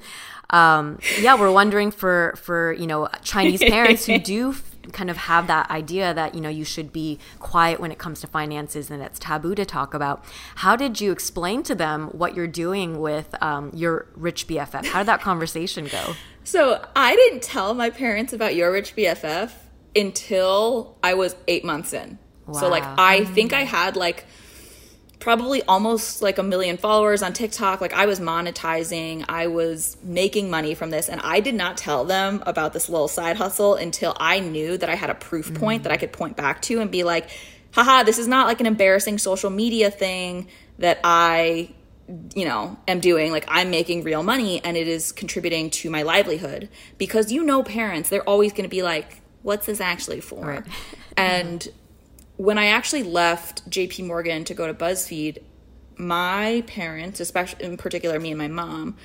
Um, yeah, we're wondering for, for, you know, Chinese parents who do f- kind of have that idea that, you know, you should be quiet when it comes to finances and it's taboo to talk about. How did you explain to them what you're doing with um, Your Rich B F F? How did that conversation go? So I didn't tell my parents about Your Rich B F F until I was eight months in. Wow. So like, I think I had like probably almost like a million followers on TikTok. Like, I was monetizing, I was making money from this. And I did not tell them about this little side hustle until I knew that I had a proof point mm-hmm. that I could point back to and be like, haha, this is not like an embarrassing social media thing that I, you know, am doing. Like, I'm making real money and it is contributing to my livelihood. Because, you know, parents, they're always going to be like, what's this actually for? Right. And when I actually left J P. Morgan to go to BuzzFeed, my parents, especially in particular me and my mom,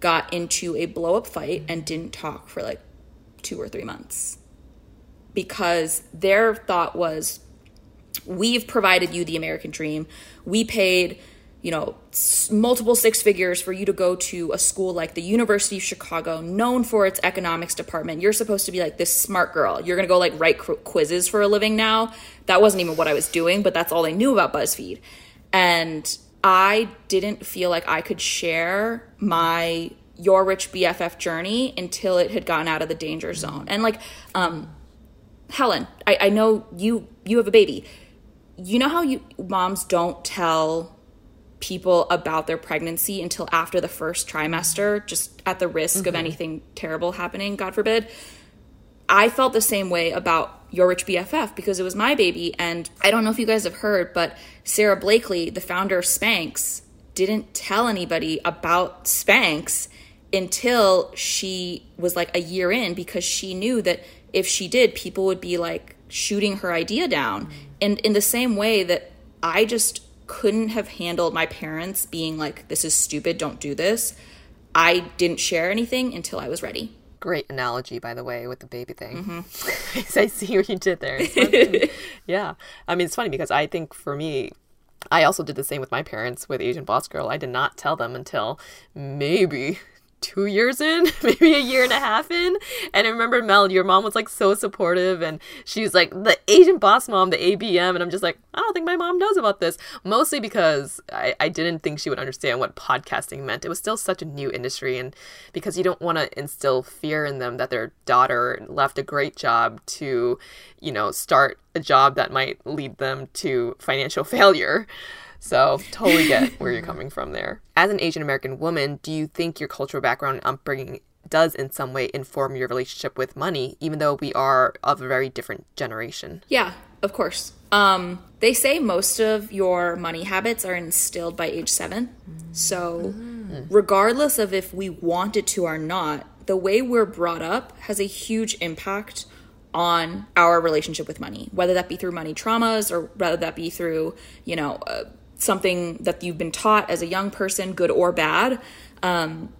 got into a blow up fight and didn't talk for like two or three months. Because their thought was, we've provided you the American dream. We paid, you know, multiple six figures for you to go to a school like the University of Chicago, known for its economics department. You're supposed to be like this smart girl. You're going to go like write quizzes for a living now. That wasn't even what I was doing, but that's all they knew about BuzzFeed. And I didn't feel like I could share my Your Rich B F F journey until it had gotten out of the danger zone. And like, um, Helen, I, I know you, you have a baby. You know how you moms don't tell people about their pregnancy until after the first trimester, just at the risk mm-hmm. of anything terrible happening, God forbid. I felt the same way about Your Rich B F F because it was my baby. And I don't know if you guys have heard, but Sarah Blakely, the founder of Spanx, didn't tell anybody about Spanx until she was like a year in, because she knew that if she did, people would be like shooting her idea down. Mm-hmm. And in the same way that I just couldn't have handled my parents being like, this is stupid, don't do this, I didn't share anything until I was ready. Great analogy, by the way, with the baby thing. Mm-hmm. I see what you did there. Yeah. I mean, it's funny because I think for me, I also did the same with my parents with Asian Boss Girl. I did not tell them until maybe two years in, maybe a year and a half in. And I remember, Mel, your mom was like so supportive, and she was like the Asian Boss Mom, the A B M. And I'm just like, I don't think my mom knows about this. Mostly because I, I didn't think she would understand what podcasting meant. It was still such a new industry. And because you don't want to instill fear in them that their daughter left a great job to, you know, start a job that might lead them to financial failure. So totally get where you're coming from there. As an Asian American woman, do you think your cultural background and upbringing does in some way inform your relationship with money, even though we are of a very different generation? Yeah, of course. Um, they say most of your money habits are instilled by age seven. So mm. regardless of if we want it to or not, the way we're brought up has a huge impact on our relationship with money, whether that be through money traumas or whether that be through, you know, uh, something that you've been taught as a young person, good or bad. Um,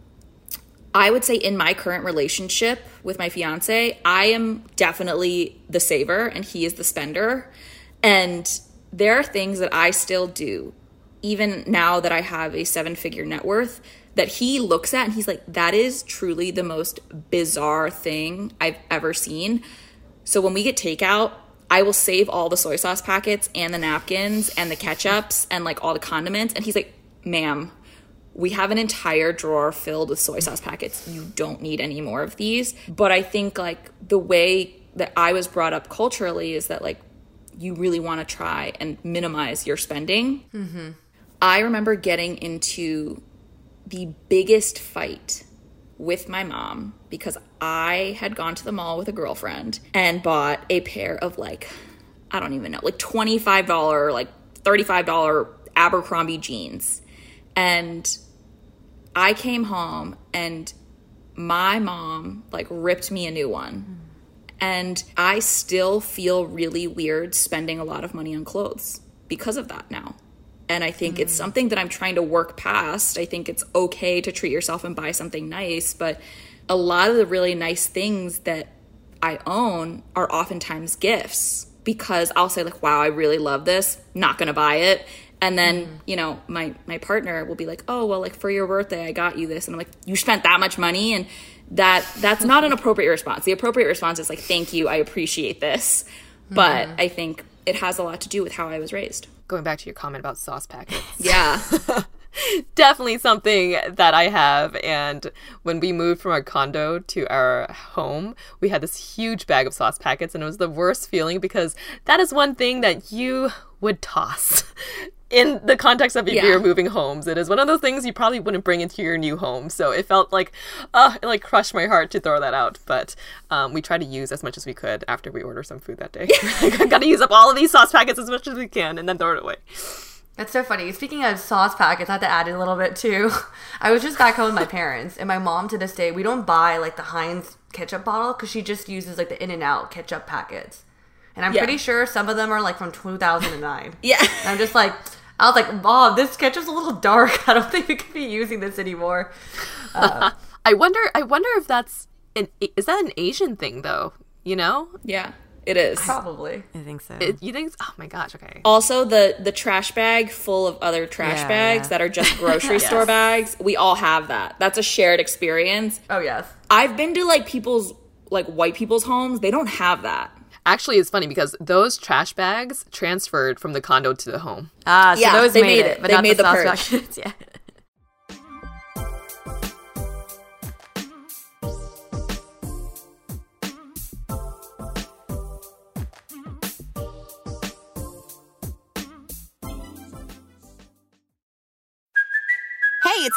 I would say in my current relationship with my fiance, I am definitely the saver and he is the spender. And there are things that I still do, even now that I have a seven-figure net worth, that he looks at and he's like, that is truly the most bizarre thing I've ever seen. So when we get takeout, I will save all the soy sauce packets and the napkins and the ketchups and like all the condiments. And he's like, ma'am, we have an entire drawer filled with soy sauce packets. You don't need any more of these. But I think like the way that I was brought up culturally is that like you really want to try and minimize your spending. Mm-hmm. I remember getting into the biggest fight with my mom because I had gone to the mall with a girlfriend and bought a pair of like, I don't even know, like twenty-five dollars, like thirty-five dollars Abercrombie jeans. And I came home and my mom like ripped me a new one. And I still feel really weird spending a lot of money on clothes because of that now. And I think mm. it's something that I'm trying to work past. I think it's okay to treat yourself and buy something nice, but a lot of the really nice things that I own are oftentimes gifts because I'll say like, wow, I really love this, not gonna buy it. And then, mm. you know, my, my partner will be like, oh, well, like for your birthday, I got you this. And I'm like, you spent that much money? And that that's not an appropriate response. The appropriate response is like, thank you, I appreciate this. Mm. But I think it has a lot to do with how I was raised. Going back to your comment about sauce packets. Yeah. Definitely something that I have. And when we moved from our condo to our home, we had this huge bag of sauce packets. And it was the worst feeling because that is one thing that you would toss. In the context of if yeah. you're moving homes, it is one of those things you probably wouldn't bring into your new home. So it felt like, oh, uh, it like crushed my heart to throw that out. But um, we tried to use as much as we could after we ordered some food that day. I got to use up all of these sauce packets as much as we can and then throw it away. That's so funny. Speaking of sauce packets, I had to add in a little bit too. I was just back home with my parents, and my mom to this day, we don't buy like the Heinz ketchup bottle because she just uses like the In-N-Out ketchup packets. And I'm yeah. pretty sure some of them are like from two thousand nine. Yeah. And I'm just like... I was like, Mom, this ketchup's a little dark. I don't think we could be using this anymore. Uh, I wonder I wonder if that's an is that an Asian thing though, you know? Yeah, it is. Probably. I think so. It, you think oh my gosh, okay. Also the the trash bag full of other trash yeah, bags yeah. that are just grocery yes. store bags. We all have that. That's a shared experience. Oh yes. I've been to like people's like white people's homes. They don't have that. Actually, it's funny because those trash bags transferred from the condo to the home. Ah, so yeah, those they made, made it, but they not made the, the purge. Yeah. Hey, it's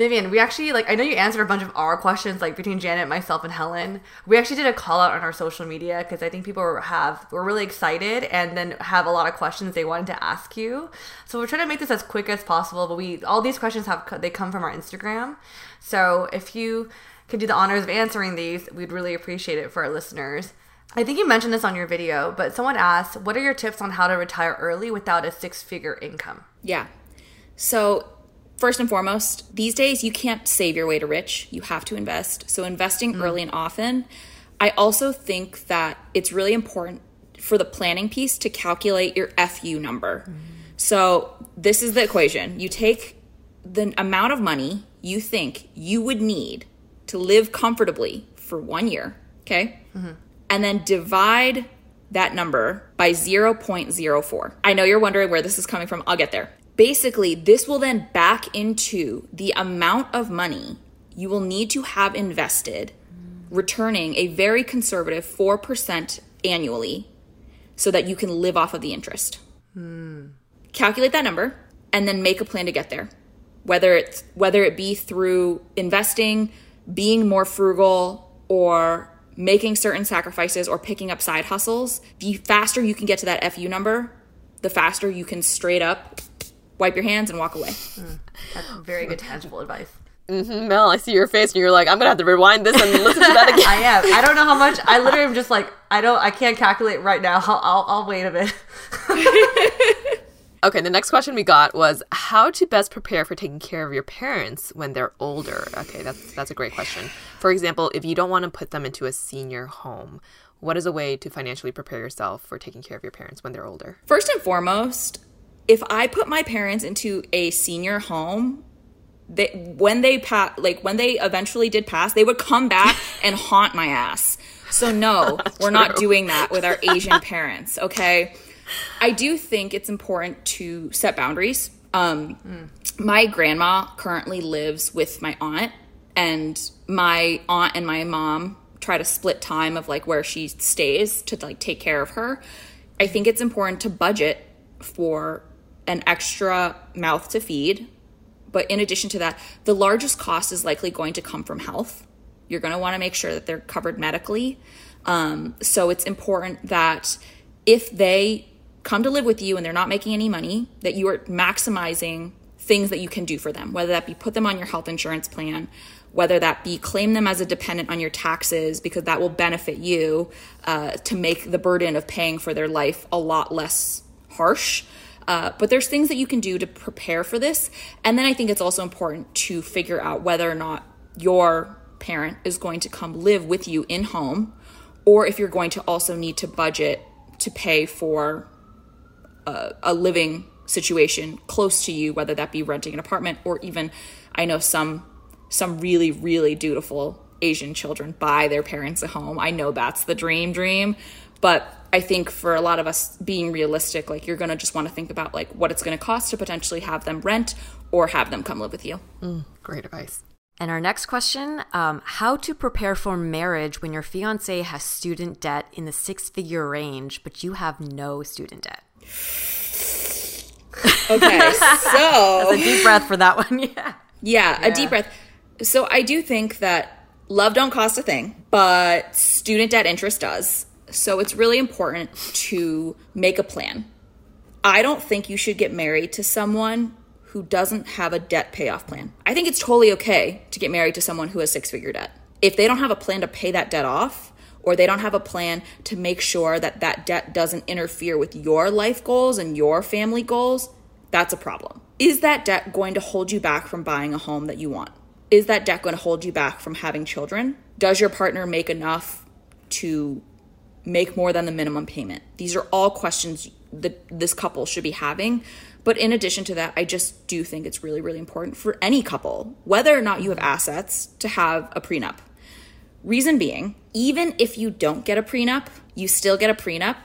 Vivian, we actually, like, I know you answered a bunch of our questions, like, between Janet, myself, and Helen. We actually did a call out on our social media because I think people have, were really excited and then have a lot of questions they wanted to ask you. So we're trying to make this as quick as possible, but we, all these questions have, they come from our Instagram. So if you could do the honors of answering these, we'd really appreciate it for our listeners. I think you mentioned this on your video, but someone asked, what are your tips on how to retire early without a six-figure income? Yeah. So first and foremost, these days you can't save your way to rich. You have to invest. So investing mm-hmm. early and often. I also think that it's really important for the planning piece to calculate your F U number. Mm-hmm. So this is the equation. You take the amount of money you think you would need to live comfortably for one year, okay? Mm-hmm. And then divide that number by zero point zero four. I know you're wondering where this is coming from. I'll get there. Basically, this will then back into the amount of money you will need to have invested, returning a very conservative four percent annually so that you can live off of the interest. Hmm. Calculate that number and then make a plan to get there, whether it's, whether it be through investing, being more frugal, or making certain sacrifices or picking up side hustles. The faster you can get to that F U number, the faster you can straight up wipe your hands and walk away. Mm, that's very good tangible advice. Mm-hmm, Mel, I see your face and you're like, I'm going to have to rewind this and listen to that again. I am. I don't know how much. I literally am just like, I don't, I can't calculate right now. I'll, I'll, I'll wait a bit. Okay, the next question we got was how to best prepare for taking care of your parents when they're older. Okay, that's that's a great question. For example, if you don't want to put them into a senior home, what is a way to financially prepare yourself for taking care of your parents when they're older? First and foremost, if I put my parents into a senior home, they, when they pa- like when they eventually did pass, they would come back and haunt my ass. So no, we're not doing that with our Asian parents, okay? I do think it's important to set boundaries. Um, mm. My grandma currently lives with my aunt, and my aunt and my mom try to split time of like where she stays to like take care of her. I think it's important to budget for an extra mouth to feed. But in addition to that, the largest cost is likely going to come from health. You're going to want to make sure that they're covered medically. Um, so it's important that if they come to live with you and they're not making any money, that you are maximizing things that you can do for them, whether that be put them on your health insurance plan, whether that be claim them as a dependent on your taxes, because that will benefit you uh, to make the burden of paying for their life a lot less harsh. Uh, but there's things that you can do to prepare for this. And then I think it's also important to figure out whether or not your parent is going to come live with you in home, or if you're going to also need to budget to pay for a, a living situation close to you, whether that be renting an apartment or even, I know some some really, really dutiful Asian children buy their parents a home. I know that's the dream dream, but I think for a lot of us being realistic, like you're going to just want to think about like what it's going to cost to potentially have them rent or have them come live with you. Mm, great advice. And our next question, um, how to prepare for marriage when your fiancé has student debt in the six-figure range, but you have no student debt? Okay, so... That's a deep breath for that one, yeah. Yeah, yeah. A deep breath. So I do think that love don't cost a thing, but student debt interest does. So it's really important to make a plan. I don't think you should get married to someone who doesn't have a debt payoff plan. I think it's totally okay to get married to someone who has six-figure debt. If they don't have a plan to pay that debt off, or they don't have a plan to make sure that that debt doesn't interfere with your life goals and your family goals, that's a problem. Is that debt going to hold you back from buying a home that you want? Is that debt going to hold you back from having children? Does your partner make enough to make more than the minimum payment? These are all questions that this couple should be having. But in addition to that, I just do think it's really, really important for any couple, whether or not you have assets, to have a prenup. Reason being, even if you don't get a prenup, you still get a prenup.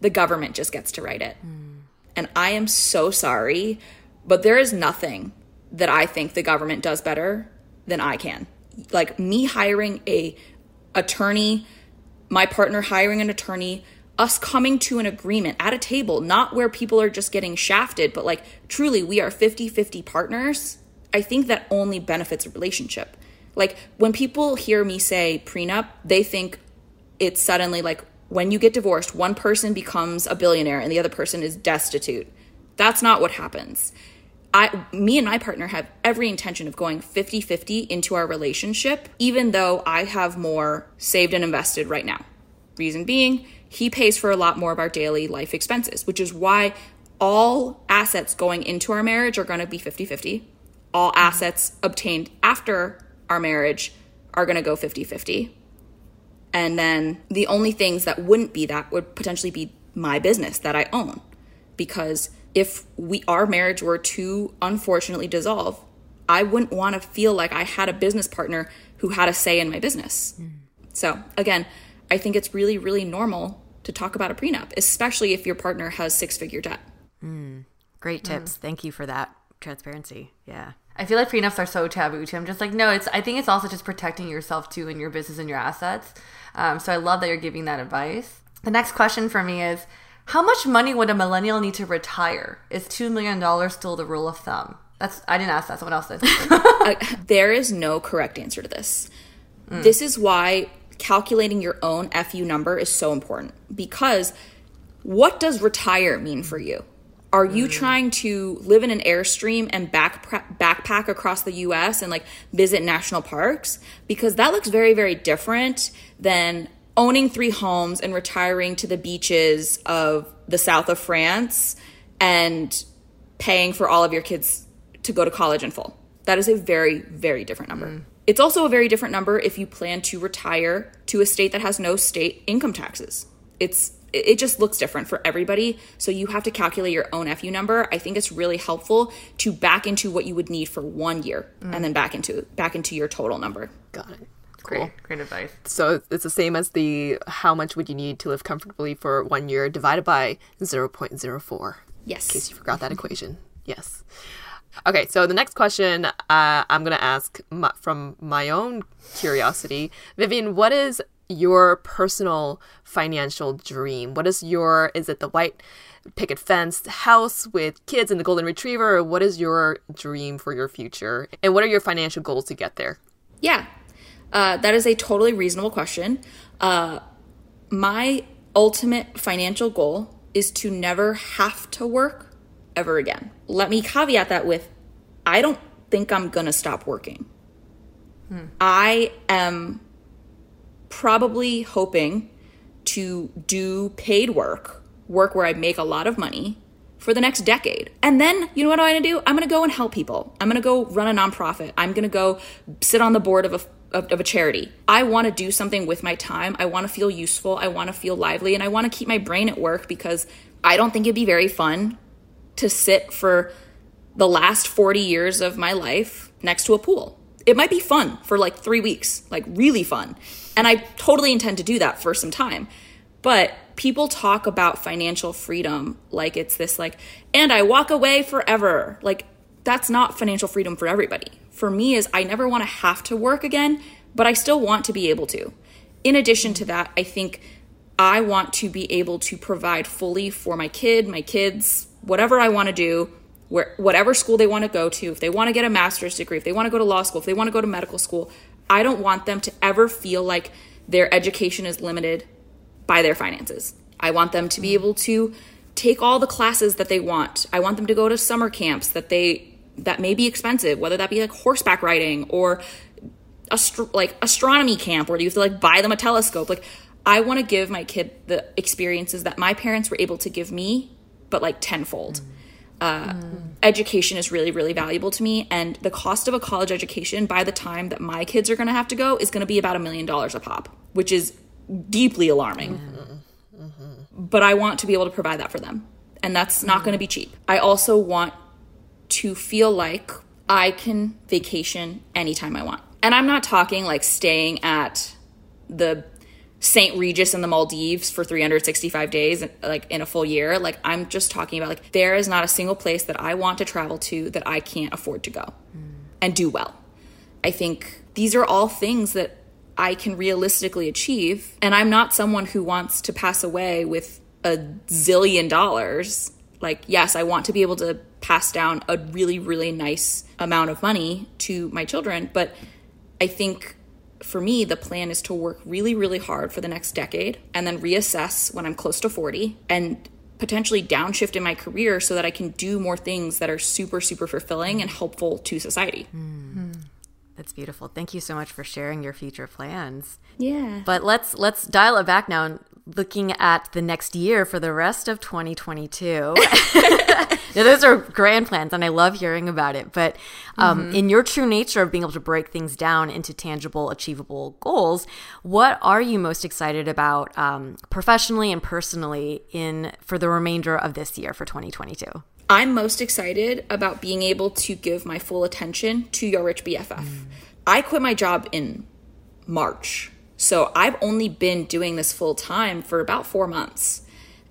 The government just gets to write it. Mm. And I am so sorry, but there is nothing that I think the government does better than I can. Like me hiring a attorney, my partner hiring an attorney, us coming to an agreement at a table, not where people are just getting shafted, but like truly we are fifty-fifty partners. I think that only benefits a relationship. Like, when people hear me say prenup, they think it's suddenly like when you get divorced, one person becomes a billionaire and the other person is destitute. That's not what happens. I, me and my partner have every intention of going fifty-fifty into our relationship, even though I have more saved and invested right now. Reason being, he pays for a lot more of our daily life expenses, which is why all assets going into our marriage are going to be fifty-fifty. All assets obtained after our marriage are going to go fifty-fifty. And then the only things that wouldn't be that would potentially be my business that I own. Because if we our marriage were to unfortunately dissolve, I wouldn't want to feel like I had a business partner who had a say in my business. Mm. So again, I think it's really, really normal to talk about a prenup, especially if your partner has six-figure debt. Mm. Great tips. Mm. Thank you for that transparency. Yeah. I feel like prenups are so taboo too. I'm just like, no, it's, I think it's also just protecting yourself too and your business and your assets. Um, so I love that you're giving that advice. The next question for me is, how much money would a millennial need to retire? Is two million dollars still the rule of thumb? That's, I didn't ask that. Someone else did. uh, there is no correct answer to this. Mm. This is why calculating your own F U number is so important, because what does retire mean for you? Are you trying to live in an Airstream and backpack, backpack across the U S and like visit national parks? Because that looks very, very different than owning three homes and retiring to the beaches of the south of France and paying for all of your kids to go to college in full. That is a very, very different number. Mm. It's also a very different number if you plan to retire to a state that has no state income taxes. It's It just looks different for everybody. So you have to calculate your own F U number. I think it's really helpful to back into what you would need for one year mm. and then back into back into your total number. Got it. Cool. Great, great advice. So it's the same as the how much would you need to live comfortably for one year divided by zero point zero four. Yes. In case you forgot that equation. Yes. Okay, so the next question uh, I'm going to ask my, from my own curiosity. Vivian, what is your personal financial dream? What is your, is it the white picket fenced house with kids and the golden retriever? Or what is your dream for your future? And what are your financial goals to get there? Yeah, uh, that is a totally reasonable question. Uh, my ultimate financial goal is to never have to work ever again. Let me caveat that with, I don't think I'm gonna stop working. Hmm. I am probably hoping to do paid work, work where I make a lot of money for the next decade. And then, you know what I'm going to do? I'm going to go and help people. I'm going to go run a nonprofit. I'm going to go sit on the board of a of, of a charity. I want to do something with my time. I want to feel useful. I want to feel lively. And I want to keep my brain at work, because I don't think it'd be very fun to sit for the last forty years of my life next to a pool. It might be fun for like three weeks, like really fun. And I totally intend to do that for some time. But people talk about financial freedom like it's this like, and I walk away forever. Like, that's not financial freedom for everybody. For me is I never want to have to work again, but I still want to be able to. In addition to that, I think I want to be able to provide fully for my kid, my kids, whatever I want to do. Where, whatever school they want to go to, if they want to get a master's degree, if they want to go to law school, if they want to go to medical school, I don't want them to ever feel like their education is limited by their finances. I want them to be able to take all the classes that they want. I want them to go to summer camps that they that may be expensive, whether that be like horseback riding or astro- like astronomy camp where you have to like buy them a telescope. Like, I want to give my kid the experiences that my parents were able to give me, but like tenfold. Mm. Uh, mm. Education is really, really valuable to me. And the cost of a college education by the time that my kids are going to have to go is going to be about a million dollars a pop, which is deeply alarming. Mm-hmm. Mm-hmm. But I want to be able to provide that for them. And that's not mm. going to be cheap. I also want to feel like I can vacation anytime I want. And I'm not talking like staying at the Saint Regis in the Maldives for three hundred sixty-five days, like in a full year. Like, I'm just talking about like, there is not a single place that I want to travel to that I can't afford to go mm. and do well. I think these are all things that I can realistically achieve. And I'm not someone who wants to pass away with a zillion dollars. like, yes, I want to be able to pass down a really, really nice amount of money to my children. But I think for me, the plan is to work really, really hard for the next decade and then reassess when I'm close to forty and potentially downshift in my career so that I can do more things that are super, super fulfilling and helpful to society. Mm. That's beautiful. Thank you so much for sharing your future plans. Yeah. But let's let's dial it back now and looking at the next year for the rest of twenty twenty-two. Now, those are grand plans, and I love hearing about it. But um, mm-hmm. in your true nature of being able to break things down into tangible, achievable goals, what are you most excited about um, professionally and personally in for the remainder of this year for twenty twenty-two? I'm most excited about being able to give my full attention to Your Rich B F F. Mm. I quit my job in March, so I've only been doing this full time for about four months.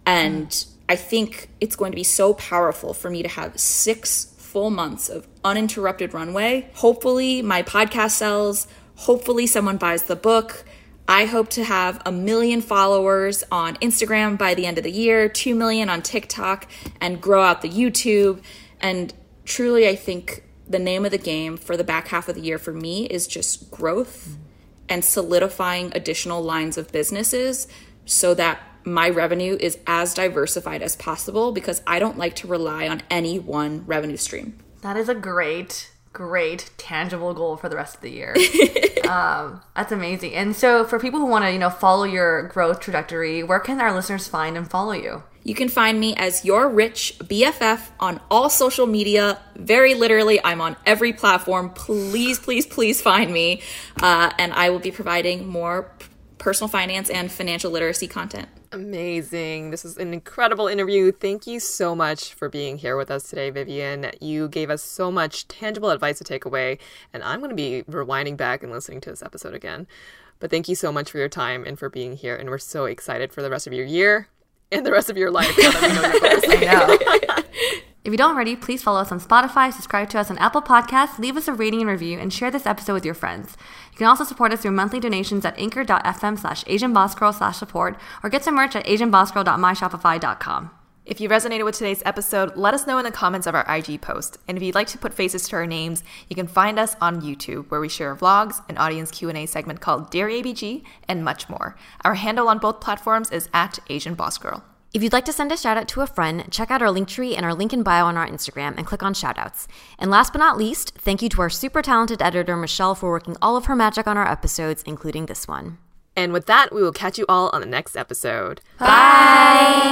And mm. I think it's going to be so powerful for me to have six full months of uninterrupted runway. Hopefully my podcast sells. Hopefully someone buys the book. I hope to have a million followers on Instagram by the end of the year, two million on TikTok, and grow out the YouTube. And truly, I think the name of the game for the back half of the year for me is just growth mm-hmm. and solidifying additional lines of businesses so that my revenue is as diversified as possible, because I don't like to rely on any one revenue stream. That is a great... great tangible goal for the rest of the year. um, that's amazing. And so for people who want to, you know, follow your growth trajectory, where can our listeners find and follow you? You can find me as Your Rich B F F on all social media. Very literally, I'm on every platform. Please, please, please find me. Uh, and I will be providing more p- personal finance and financial literacy content. Amazing. This is an incredible interview. Thank you so much for being here with us today, Vivian. You gave us so much tangible advice to take away, and I'm going to be rewinding back and listening to this episode again. But thank you so much for your time and for being here, and we're so excited for the rest of your year and the rest of your life. Now that we know your goals. I know. If you don't already, please follow us on Spotify, subscribe to us on Apple Podcasts, leave us a rating and review, and share this episode with your friends. You can also support us through monthly donations at anchor.fm slash asianbossgirl slash support, or get some merch at asianbossgirl dot my shopify dot com. If you resonated with today's episode, let us know in the comments of our I G post. And if you'd like to put faces to our names, you can find us on YouTube, where we share vlogs, an audience Q and A segment called Dear A B G, and much more. Our handle on both platforms is at asianbossgirl. If you'd like to send a shout-out to a friend, check out our Linktree and our link in bio on our Instagram and click on shout-outs. And last but not least, thank you to our super talented editor, Michelle, for working all of her magic on our episodes, including this one. And with that, we will catch you all on the next episode. Bye! Bye.